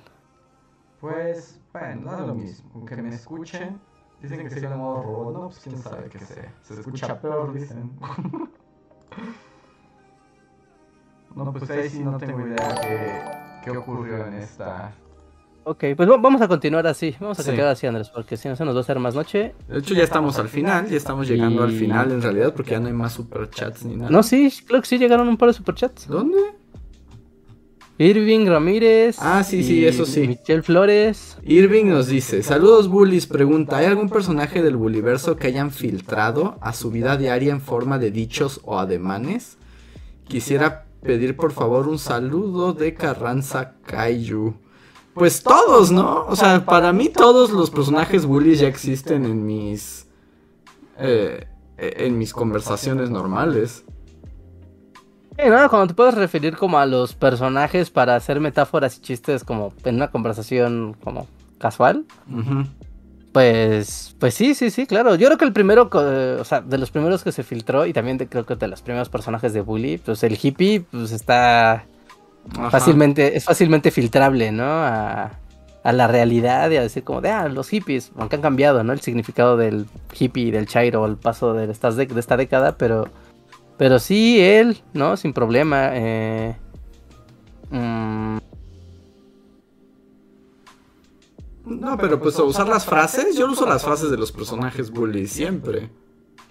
Pues... Bueno, da lo mismo, aunque me escuchen, dicen que soy el modo robot, no, pues quién sabe qué sea, se escucha peor, dicen. No, pues ahí sí no tengo idea de qué ocurrió en esta... Ok, pues vamos a continuar así, vamos a continuar así, Andrés, porque si no se nos va a hacer más noche. De hecho ya estamos al final, ya estamos llegando al final en realidad, porque ya no hay más superchats ni nada. No, sí, creo que sí llegaron un par de superchats. ¿Dónde? Irving Ramírez. Ah, sí, sí, eso sí. Michelle Flores. Irving nos dice: saludos, bullies. Pregunta: ¿hay algún personaje del Bulliverso que hayan filtrado a su vida diaria en forma de dichos o ademanes? Quisiera pedir por favor un saludo de Carranza Kaiju. Pues todos, ¿no? O sea, para mí todos los personajes bullies ya existen en mis... Eh, en mis conversaciones normales. Sí, ¿no? Cuando te puedes referir como a los personajes para hacer metáforas y chistes como en una conversación como casual. Uh-huh. Pues pues sí, sí, sí, claro. Yo creo que el primero, o sea, de los primeros que se filtró y también de, creo que de los primeros personajes de Bully, pues el hippie, pues está Ajá. fácilmente, es fácilmente filtrable, ¿no? A, a la realidad y a decir como de, ah, los hippies, aunque han cambiado, ¿no? El significado del hippie y del chairo al paso de, estas de, de esta década, pero... Pero sí, él, ¿no? Sin problema. Eh... Mm. No, pero pues usar las frases. Yo uso las frases de los personajes bully siempre.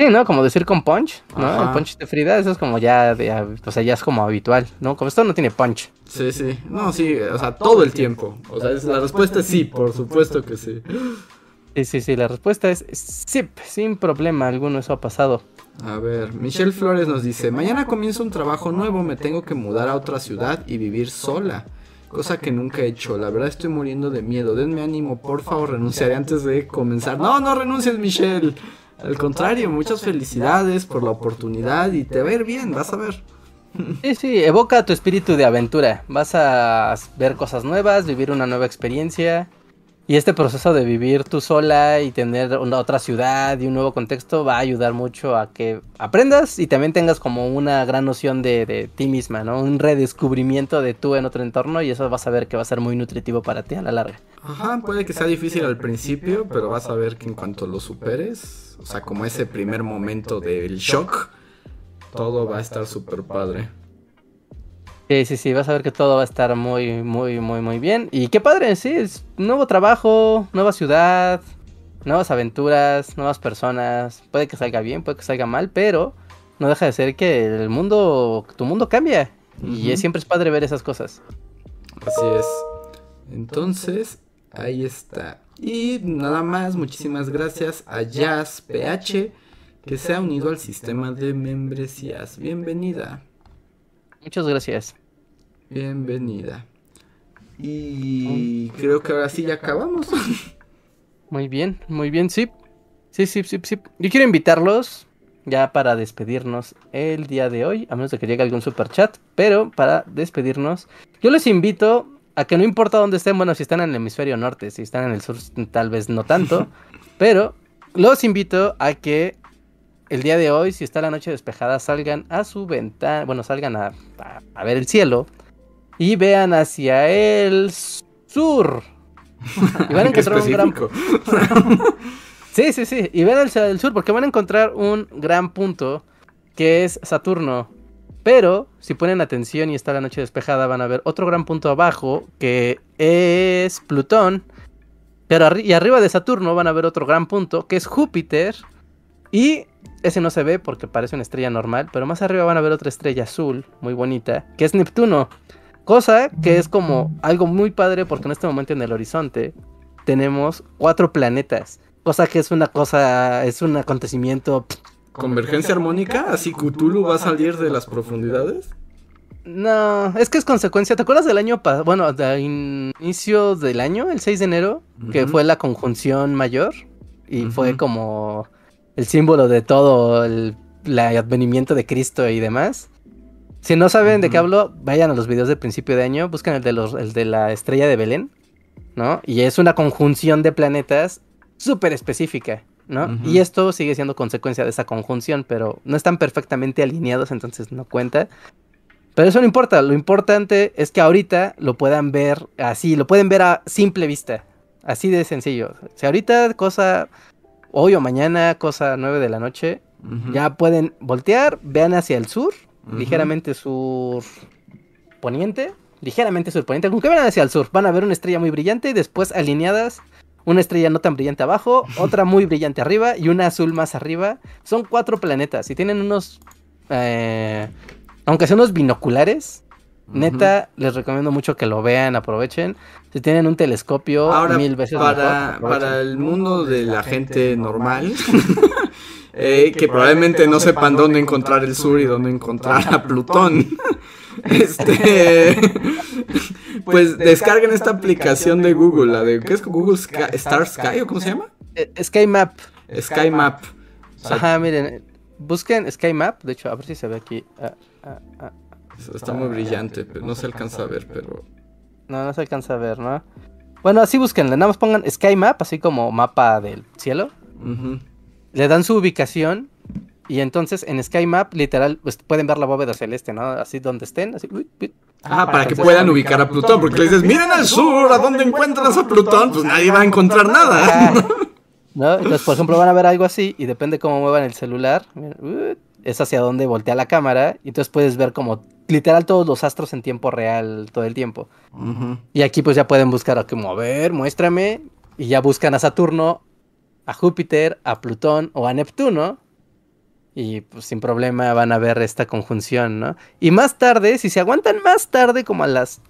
Sí, ¿no? Como decir con punch, ¿no? Ajá. El punch de Frida, eso es como ya, ya... O sea, ya es como habitual, ¿no? Como esto no tiene punch. Sí, sí. No, sí, o sea, todo el tiempo. O sea, la respuesta es sí, por supuesto que sí. Sí, sí, sí. La respuesta es sí, sin problema alguno, eso ha pasado. A ver, Michelle Flores nos dice: mañana comienzo un trabajo nuevo, me tengo que mudar a otra ciudad y vivir sola, cosa que nunca he hecho, la verdad estoy muriendo de miedo, denme ánimo, por favor, renunciaré antes de comenzar. No, no renuncies, Michelle, al contrario, muchas felicidades por la oportunidad y te va a ir bien, vas a ver. Sí, sí, evoca tu espíritu de aventura, vas a ver cosas nuevas, vivir una nueva experiencia. Y este proceso de vivir tú sola y tener una otra ciudad y un nuevo contexto va a ayudar mucho a que aprendas y también tengas como una gran noción de, de ti misma, ¿no? Un redescubrimiento de tú en otro entorno y eso vas a ver que va a ser muy nutritivo para ti a la larga. Ajá, puede que sea difícil al principio, pero vas a ver que en cuanto lo superes, o sea, como ese primer momento del shock, todo va a estar súper padre. Sí, sí, sí, vas a ver que todo va a estar muy, muy, muy, muy bien. Y qué padre, sí, es nuevo trabajo, nueva ciudad, nuevas aventuras, nuevas personas. Puede que salga bien, puede que salga mal, pero no deja de ser que el mundo, tu mundo cambia. Uh-huh. Y es, siempre es padre ver esas cosas. Así es. Entonces, ahí está. Y nada más, muchísimas gracias a Jazz P H, que se ha unido al sistema de membresías. Bienvenida. Muchas gracias. Bienvenida. Y creo que ahora sí ya acabamos. Muy bien, muy bien, sí. Sí, sí, sí, sí. Yo quiero invitarlos ya para despedirnos el día de hoy, a menos de que llegue algún superchat, pero para despedirnos, yo les invito a que no importa dónde estén, bueno, si están en el hemisferio norte, si están en el sur, tal vez no tanto, pero los invito a que el día de hoy, si está la noche despejada, salgan a su ventana, bueno, salgan a, a, a ver el cielo y vean hacia el sur. Y van a encontrar un gran... sí, sí, sí, y vean hacia el sur porque van a encontrar un gran punto que es Saturno. Pero si ponen atención y está la noche despejada, van a ver otro gran punto abajo que es Plutón. Pero arri- y arriba de Saturno van a ver otro gran punto que es Júpiter. Y ese no se ve porque parece una estrella normal, pero más arriba van a ver otra estrella azul muy bonita, que es Neptuno. Cosa que es como algo muy padre porque en este momento en el horizonte tenemos cuatro planetas. Cosa que es una cosa, es un acontecimiento. ¿Convergencia armónica? ¿Así Cthulhu va a salir de las profundidades? No, es que es consecuencia. ¿Te acuerdas del año pasado? Bueno, del inicio del año, el seis de enero, uh-huh, que fue la conjunción mayor y uh-huh, fue como... el símbolo de todo el, el advenimiento de Cristo y demás. Si no saben uh-huh de qué hablo, vayan a los videos del principio de año, busquen el de, los, el de la estrella de Belén, ¿no? Y es una conjunción de planetas súper específica, ¿no? Uh-huh. Y esto sigue siendo consecuencia de esa conjunción, pero no están perfectamente alineados, entonces no cuenta. Pero eso no importa, lo importante es que ahorita lo puedan ver así, lo pueden ver a simple vista, así de sencillo. Si ahorita cosa... hoy o mañana, cosa nueve de la noche, uh-huh, ya pueden voltear, vean hacia el sur, uh-huh, ligeramente sur poniente, ligeramente sur poniente, como que vean hacia el sur, van a ver una estrella muy brillante y después alineadas, una estrella no tan brillante abajo, otra muy brillante arriba y una azul más arriba. Son cuatro planetas y tienen unos, eh, aunque sean unos binoculares, Neta, uh-huh. les recomiendo mucho que lo vean, aprovechen. Si tienen un telescopio, ahora, mil veces para, mejor. Para el mundo de la, la gente normal, normal eh, que, que probablemente no sepan dónde encontrar el sur y dónde encontrar a Plutón. este Pues descarguen esta aplicación de Google, la de, ¿qué es? Google Sky, Star Sky, ¿o cómo se llama? Sky Map. Sky Map. O sea, Ajá, miren, busquen Sky Map, de hecho, a ver si se ve aquí. Ah, ah, ah. Está muy brillante, pero no se alcanza a ver, pero... No, no se alcanza a ver, ¿no? Bueno, así búsquenle, nada más pongan Sky Map, así como mapa del cielo. Uh-huh. Le dan su ubicación y entonces en Sky Map, literal, pues, pueden ver la bóveda celeste, ¿no? Así donde estén, así... Ah, para que puedan ubicar a Plutón, porque le dices, miren al sur, ¿a dónde encuentras a Plutón? Pues nadie va a encontrar nada. ¿No? Entonces, por ejemplo, van a ver algo así y depende cómo muevan el celular, es hacia dónde voltea la cámara y entonces puedes ver como... Literal todos los astros en tiempo real, todo el tiempo. Uh-huh. Y aquí pues ya pueden buscar, como a ver, muéstrame. Y ya buscan a Saturno, a Júpiter, a Plutón o a Neptuno. Y pues sin problema van a ver esta conjunción, ¿no? Y más tarde, si se aguantan más tarde, como a las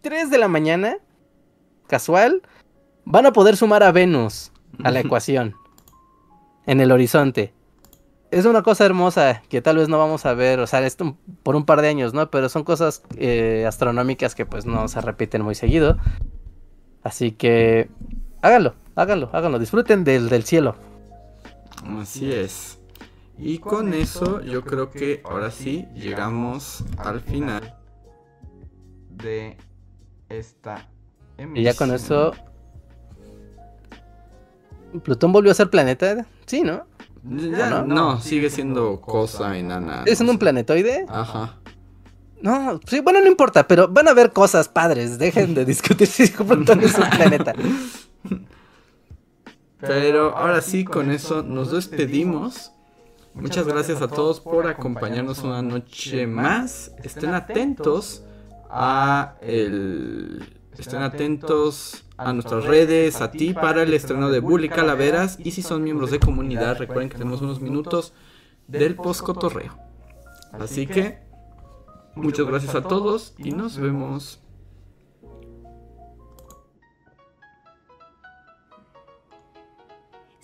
tres de la mañana, casual, van a poder sumar a Venus a la ecuación en el horizonte. Es una cosa hermosa que tal vez no vamos a ver, o sea, esto por un par de años, ¿no? Pero son cosas eh, astronómicas que pues no se repiten muy seguido. Así que háganlo, háganlo, háganlo, disfruten del, del cielo. Así es. Y con eso yo creo que ahora sí llegamos al final de esta emisión. Y ya con eso... ¿Plutón volvió a ser planeta? Sí, ¿no? Ya, no, no, no, sigue siendo cosa enana. ¿Es en un planetoide? Ajá. No, sí, bueno, no importa, pero van a ver cosas padres. Dejen de discutir si Plutón es un planeta. Pero ahora sí, con eso nos despedimos. Muchas gracias a todos por acompañarnos una noche más. Estén atentos a el... Estén atentos a nuestras redes, a ti, para el estreno de Bully Calaveras. Y si son miembros de comunidad, recuerden que tenemos unos minutos del postcotorreo. Así que, muchas gracias a todos y nos vemos.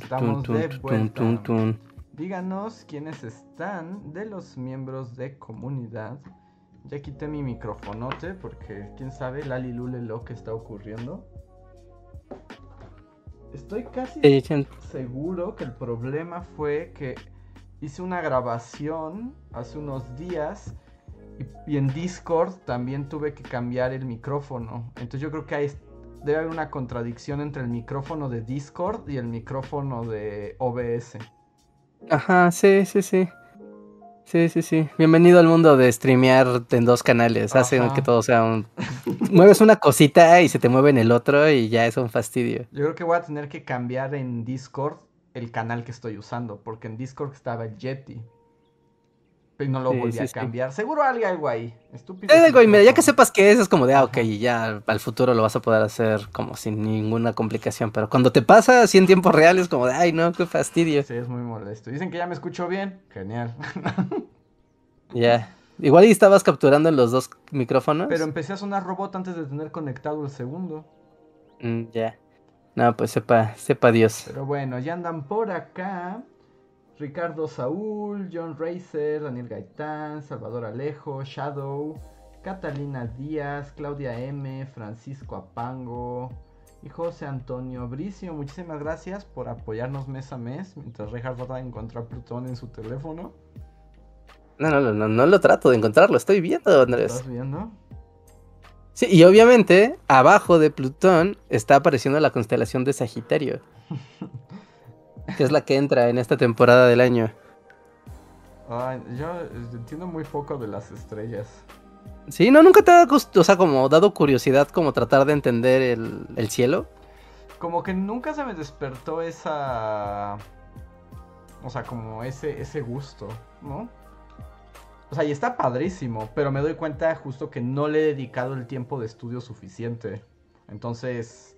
Estamos de vuelta. Díganos quiénes están de los miembros de comunidad. Ya quité mi microfonote porque quién sabe Lali Lule lo que está ocurriendo. Estoy casi seguro que el problema fue que hice una grabación hace unos días y, y en Discord también tuve que cambiar el micrófono. Entonces yo creo que ahí debe haber una contradicción entre el micrófono de Discord y el micrófono de O B S. Ajá, sí, sí, sí. Sí, sí, sí. Bienvenido al mundo de streamear en dos canales. Hace que todo sea un... Mueves una cosita y se te mueve en el otro y ya es un fastidio. Yo creo que voy a tener que cambiar en Discord el canal que estoy usando, porque en Discord estaba el Yeti. Y no lo sí, volví sí, a cambiar. Sí. Seguro hay algo ahí. Estúpido. Hay algo ahí, mira, ya que sepas que es, es como de, ah, ok, y ya al futuro lo vas a poder hacer como sin ninguna complicación. Pero cuando te pasa así en tiempo real es como de, ay, no, qué fastidio. Sí, es muy molesto. Dicen que ya me escucho bien. Genial. Ya. Yeah. Igual ahí estabas capturando en los dos micrófonos. Pero empecé a sonar robot antes de tener conectado el segundo. Mm, ya. Yeah. No, pues sepa, sepa Dios. Pero bueno, ya andan por acá. Ricardo Saúl, John Racer, Daniel Gaitán, Salvador Alejo, Shadow, Catalina Díaz, Claudia M, Francisco Apango y José Antonio Bricio. Muchísimas gracias por apoyarnos mes a mes mientras Richard trata de encontrar Plutón en su teléfono. No, no, no, no, no lo trato de encontrarlo, estoy viendo, Andrés. ¿Estás viendo? Sí, y obviamente abajo de Plutón está apareciendo la constelación de Sagitario. Que es la que entra en esta temporada del año. Ay, yo entiendo muy poco de las estrellas. Sí, no, nunca te ha o sea, como dado curiosidad como tratar de entender el, el cielo. Como que nunca se me despertó esa... O sea, como ese, ese gusto, ¿no? O sea, y está padrísimo, pero me doy cuenta justo que no le he dedicado el tiempo de estudio suficiente. Entonces,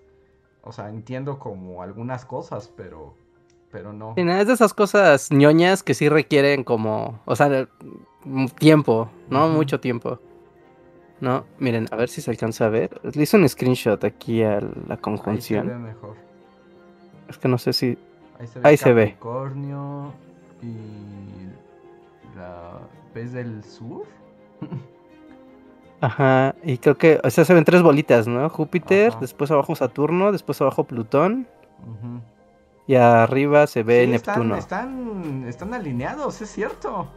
o sea, entiendo como algunas cosas, pero... pero no. Es de esas cosas ñoñas que sí requieren como, o sea, tiempo, ¿no? Uh-huh. Mucho tiempo. No, miren, a ver si se alcanza a ver. Le hice un screenshot aquí a la conjunción. Ahí se ve mejor. Es que no sé si... Ahí se ve. Ahí se ve. Capricornio y la pez del sur. Ajá, y creo que, o sea, se ven tres bolitas, ¿no? Júpiter, uh-huh. Después abajo Saturno, después abajo Plutón. Ajá. Uh-huh. Y arriba se ve sí, Neptuno. Están, están, están alineados, es cierto.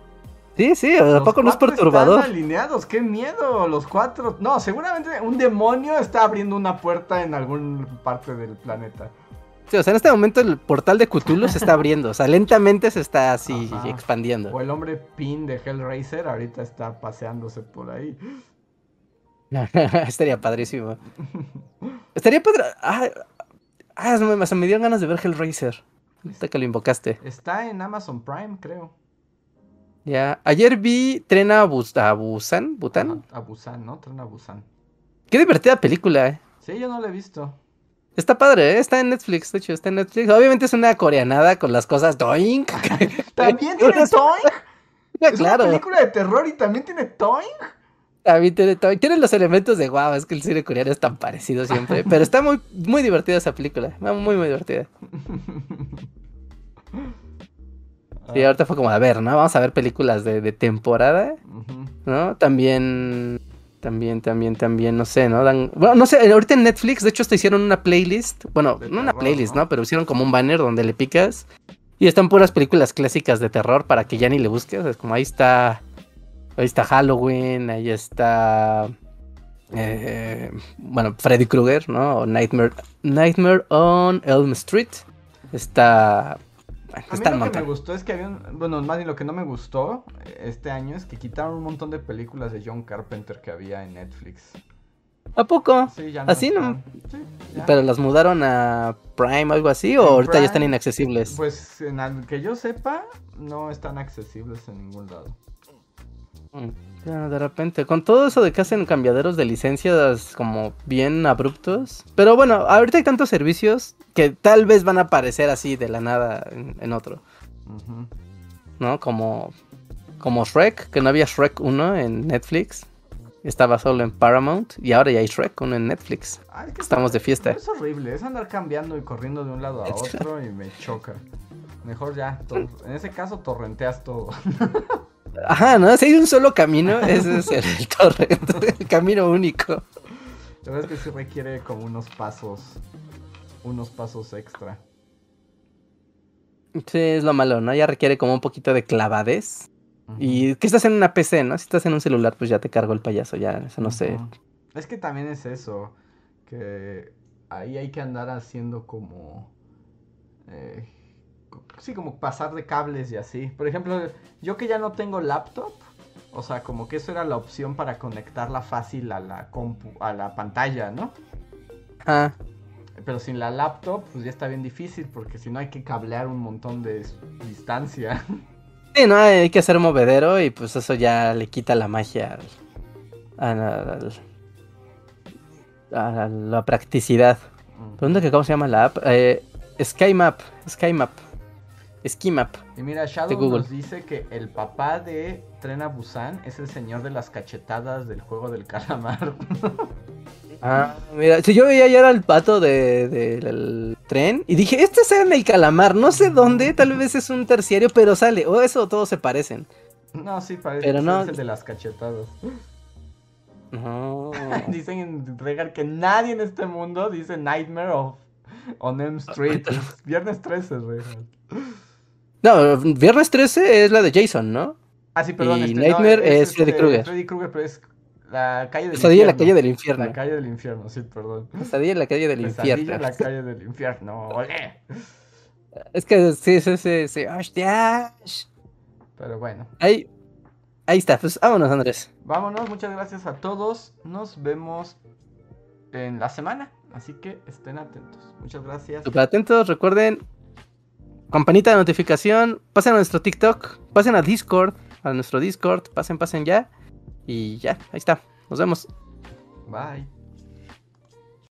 Sí, sí, tampoco no es perturbador. Están alineados, qué miedo, los cuatro. No, seguramente un demonio está abriendo una puerta en alguna parte del planeta. Sí, o sea, en este momento el portal de Cthulhu se está abriendo, o sea, lentamente se está así Ajá. expandiendo. O el hombre pin de Hellraiser ahorita está paseándose por ahí. Estaría padrísimo. Estaría padre... Ah, Ah, me, se me dieron ganas de ver Hellraiser. Hasta que lo invocaste. Está en Amazon Prime, creo. Ya. Ayer vi Tren a Busan. ¿Bután? A Busan, ¿no? Tren a Busan. Qué divertida película, eh. Sí, yo no la he visto. Está padre, ¿eh? Está en Netflix, de hecho. Está en Netflix. Obviamente es una coreanada con las cosas Doink. ¿También tiene Doink? Ya, es claro. Una película de terror y también tiene Doink. A mí tiene, tiene los elementos de guau, wow, es que el cine coreano es tan parecido siempre. Pero está muy, muy divertida esa película. Muy, muy divertida. Y sí, ahorita fue como, a ver, ¿no? Vamos a ver películas de, de temporada, ¿no? También, también, también, también, no sé, ¿no? Dan, bueno, no sé, ahorita en Netflix, de hecho, hasta hicieron una playlist. Bueno, no una playlist, ¿no? Pero hicieron como un banner donde le picas. Y están puras películas clásicas de terror para que ya ni le busques. Es como, ahí está... Ahí está Halloween, ahí está, eh, bueno, Freddy Krueger, ¿no? Nightmare, Nightmare on Elm Street. Está... A mí lo que me gustó es que había un... Bueno, más bien lo que no me gustó este año es que quitaron un montón de películas de John Carpenter que había en Netflix. ¿A poco? Sí, ya no. ¿Así no? Sí, ya. ¿Pero las mudaron a Prime o algo así? ¿O en ahorita Prime, ya están inaccesibles? Pues, en el que yo sepa, no están accesibles en ningún lado. De repente, con todo eso de que hacen cambiaderos de licencias como bien abruptos. Pero bueno, ahorita hay tantos servicios que tal vez van a aparecer así de la nada en, en otro. Uh-huh. ¿No? Como, como Shrek, que no había Shrek uno en Netflix. Estaba solo en Paramount y ahora ya hay Shrek uno en Netflix. Ay, estamos de fiesta. Es horrible, es andar cambiando y corriendo de un lado a otro y me choca. Mejor ya, tor- en ese caso torrenteas todo. Ajá, ¿no? Si hay un solo camino, ese es el, el torrent, el camino único. La verdad es que sí requiere como unos pasos, unos pasos extra. Sí, es lo malo, ¿no? Ya requiere como un poquito de clavadez. Uh-huh. Y que estás en una P C, ¿no? Si estás en un celular, pues ya te cargo el payaso, ya, eso no uh-huh. sé. Es que también es eso, que ahí hay que andar haciendo como... Eh... Sí, como pasar de cables y así. Por ejemplo, yo que ya no tengo laptop, o sea, como que eso era la opción para conectarla fácil a la compu, a la pantalla, ¿no? Ah. Pero sin la laptop, pues ya está bien difícil, porque si no hay que cablear un montón de distancia. Sí, no, hay que hacer movedero y pues eso ya le quita la magia al, al, al, a la practicidad. Pregunta que cómo se llama la app. Eh, Sky Map, Sky Map. Sky Map. Y mira, Shadow nos dice que el papá de Tren a Busan es el señor de las cachetadas del juego del calamar. Ah, mira, si yo veía ayer al pato de, de, del tren y dije, este es el calamar, no sé dónde, tal vez es un terciario, pero sale, o eso, todos se parecen. No, sí, parece que no... es el de las cachetadas. No. Dicen en Regar que nadie en este mundo dice Nightmare of, on Elm Street. Viernes trece, Regar. No, Viernes trece es la de Jason, ¿no? Ah, sí, perdón. Y este, Nightmare no, es, es Freddy Krueger. Freddy Krueger, pero es la calle del Pesadilla infierno. Pesadilla en la calle del infierno. La calle del infierno, sí, perdón. Pesadilla en la calle del Pesadilla infierno. Pesadilla en la calle del infierno, olé. Es que sí, sí, sí, sí. Ash, ash. Pero bueno. Ahí, ahí está, pues vámonos, Andrés. Vámonos, muchas gracias a todos. Nos vemos en la semana, así que estén atentos. Muchas gracias. Súper atentos, recuerden, campanita de notificación, pasen a nuestro TikTok, pasen a Discord, a nuestro Discord, pasen, pasen ya. Y ya, ahí está. Nos vemos. Bye.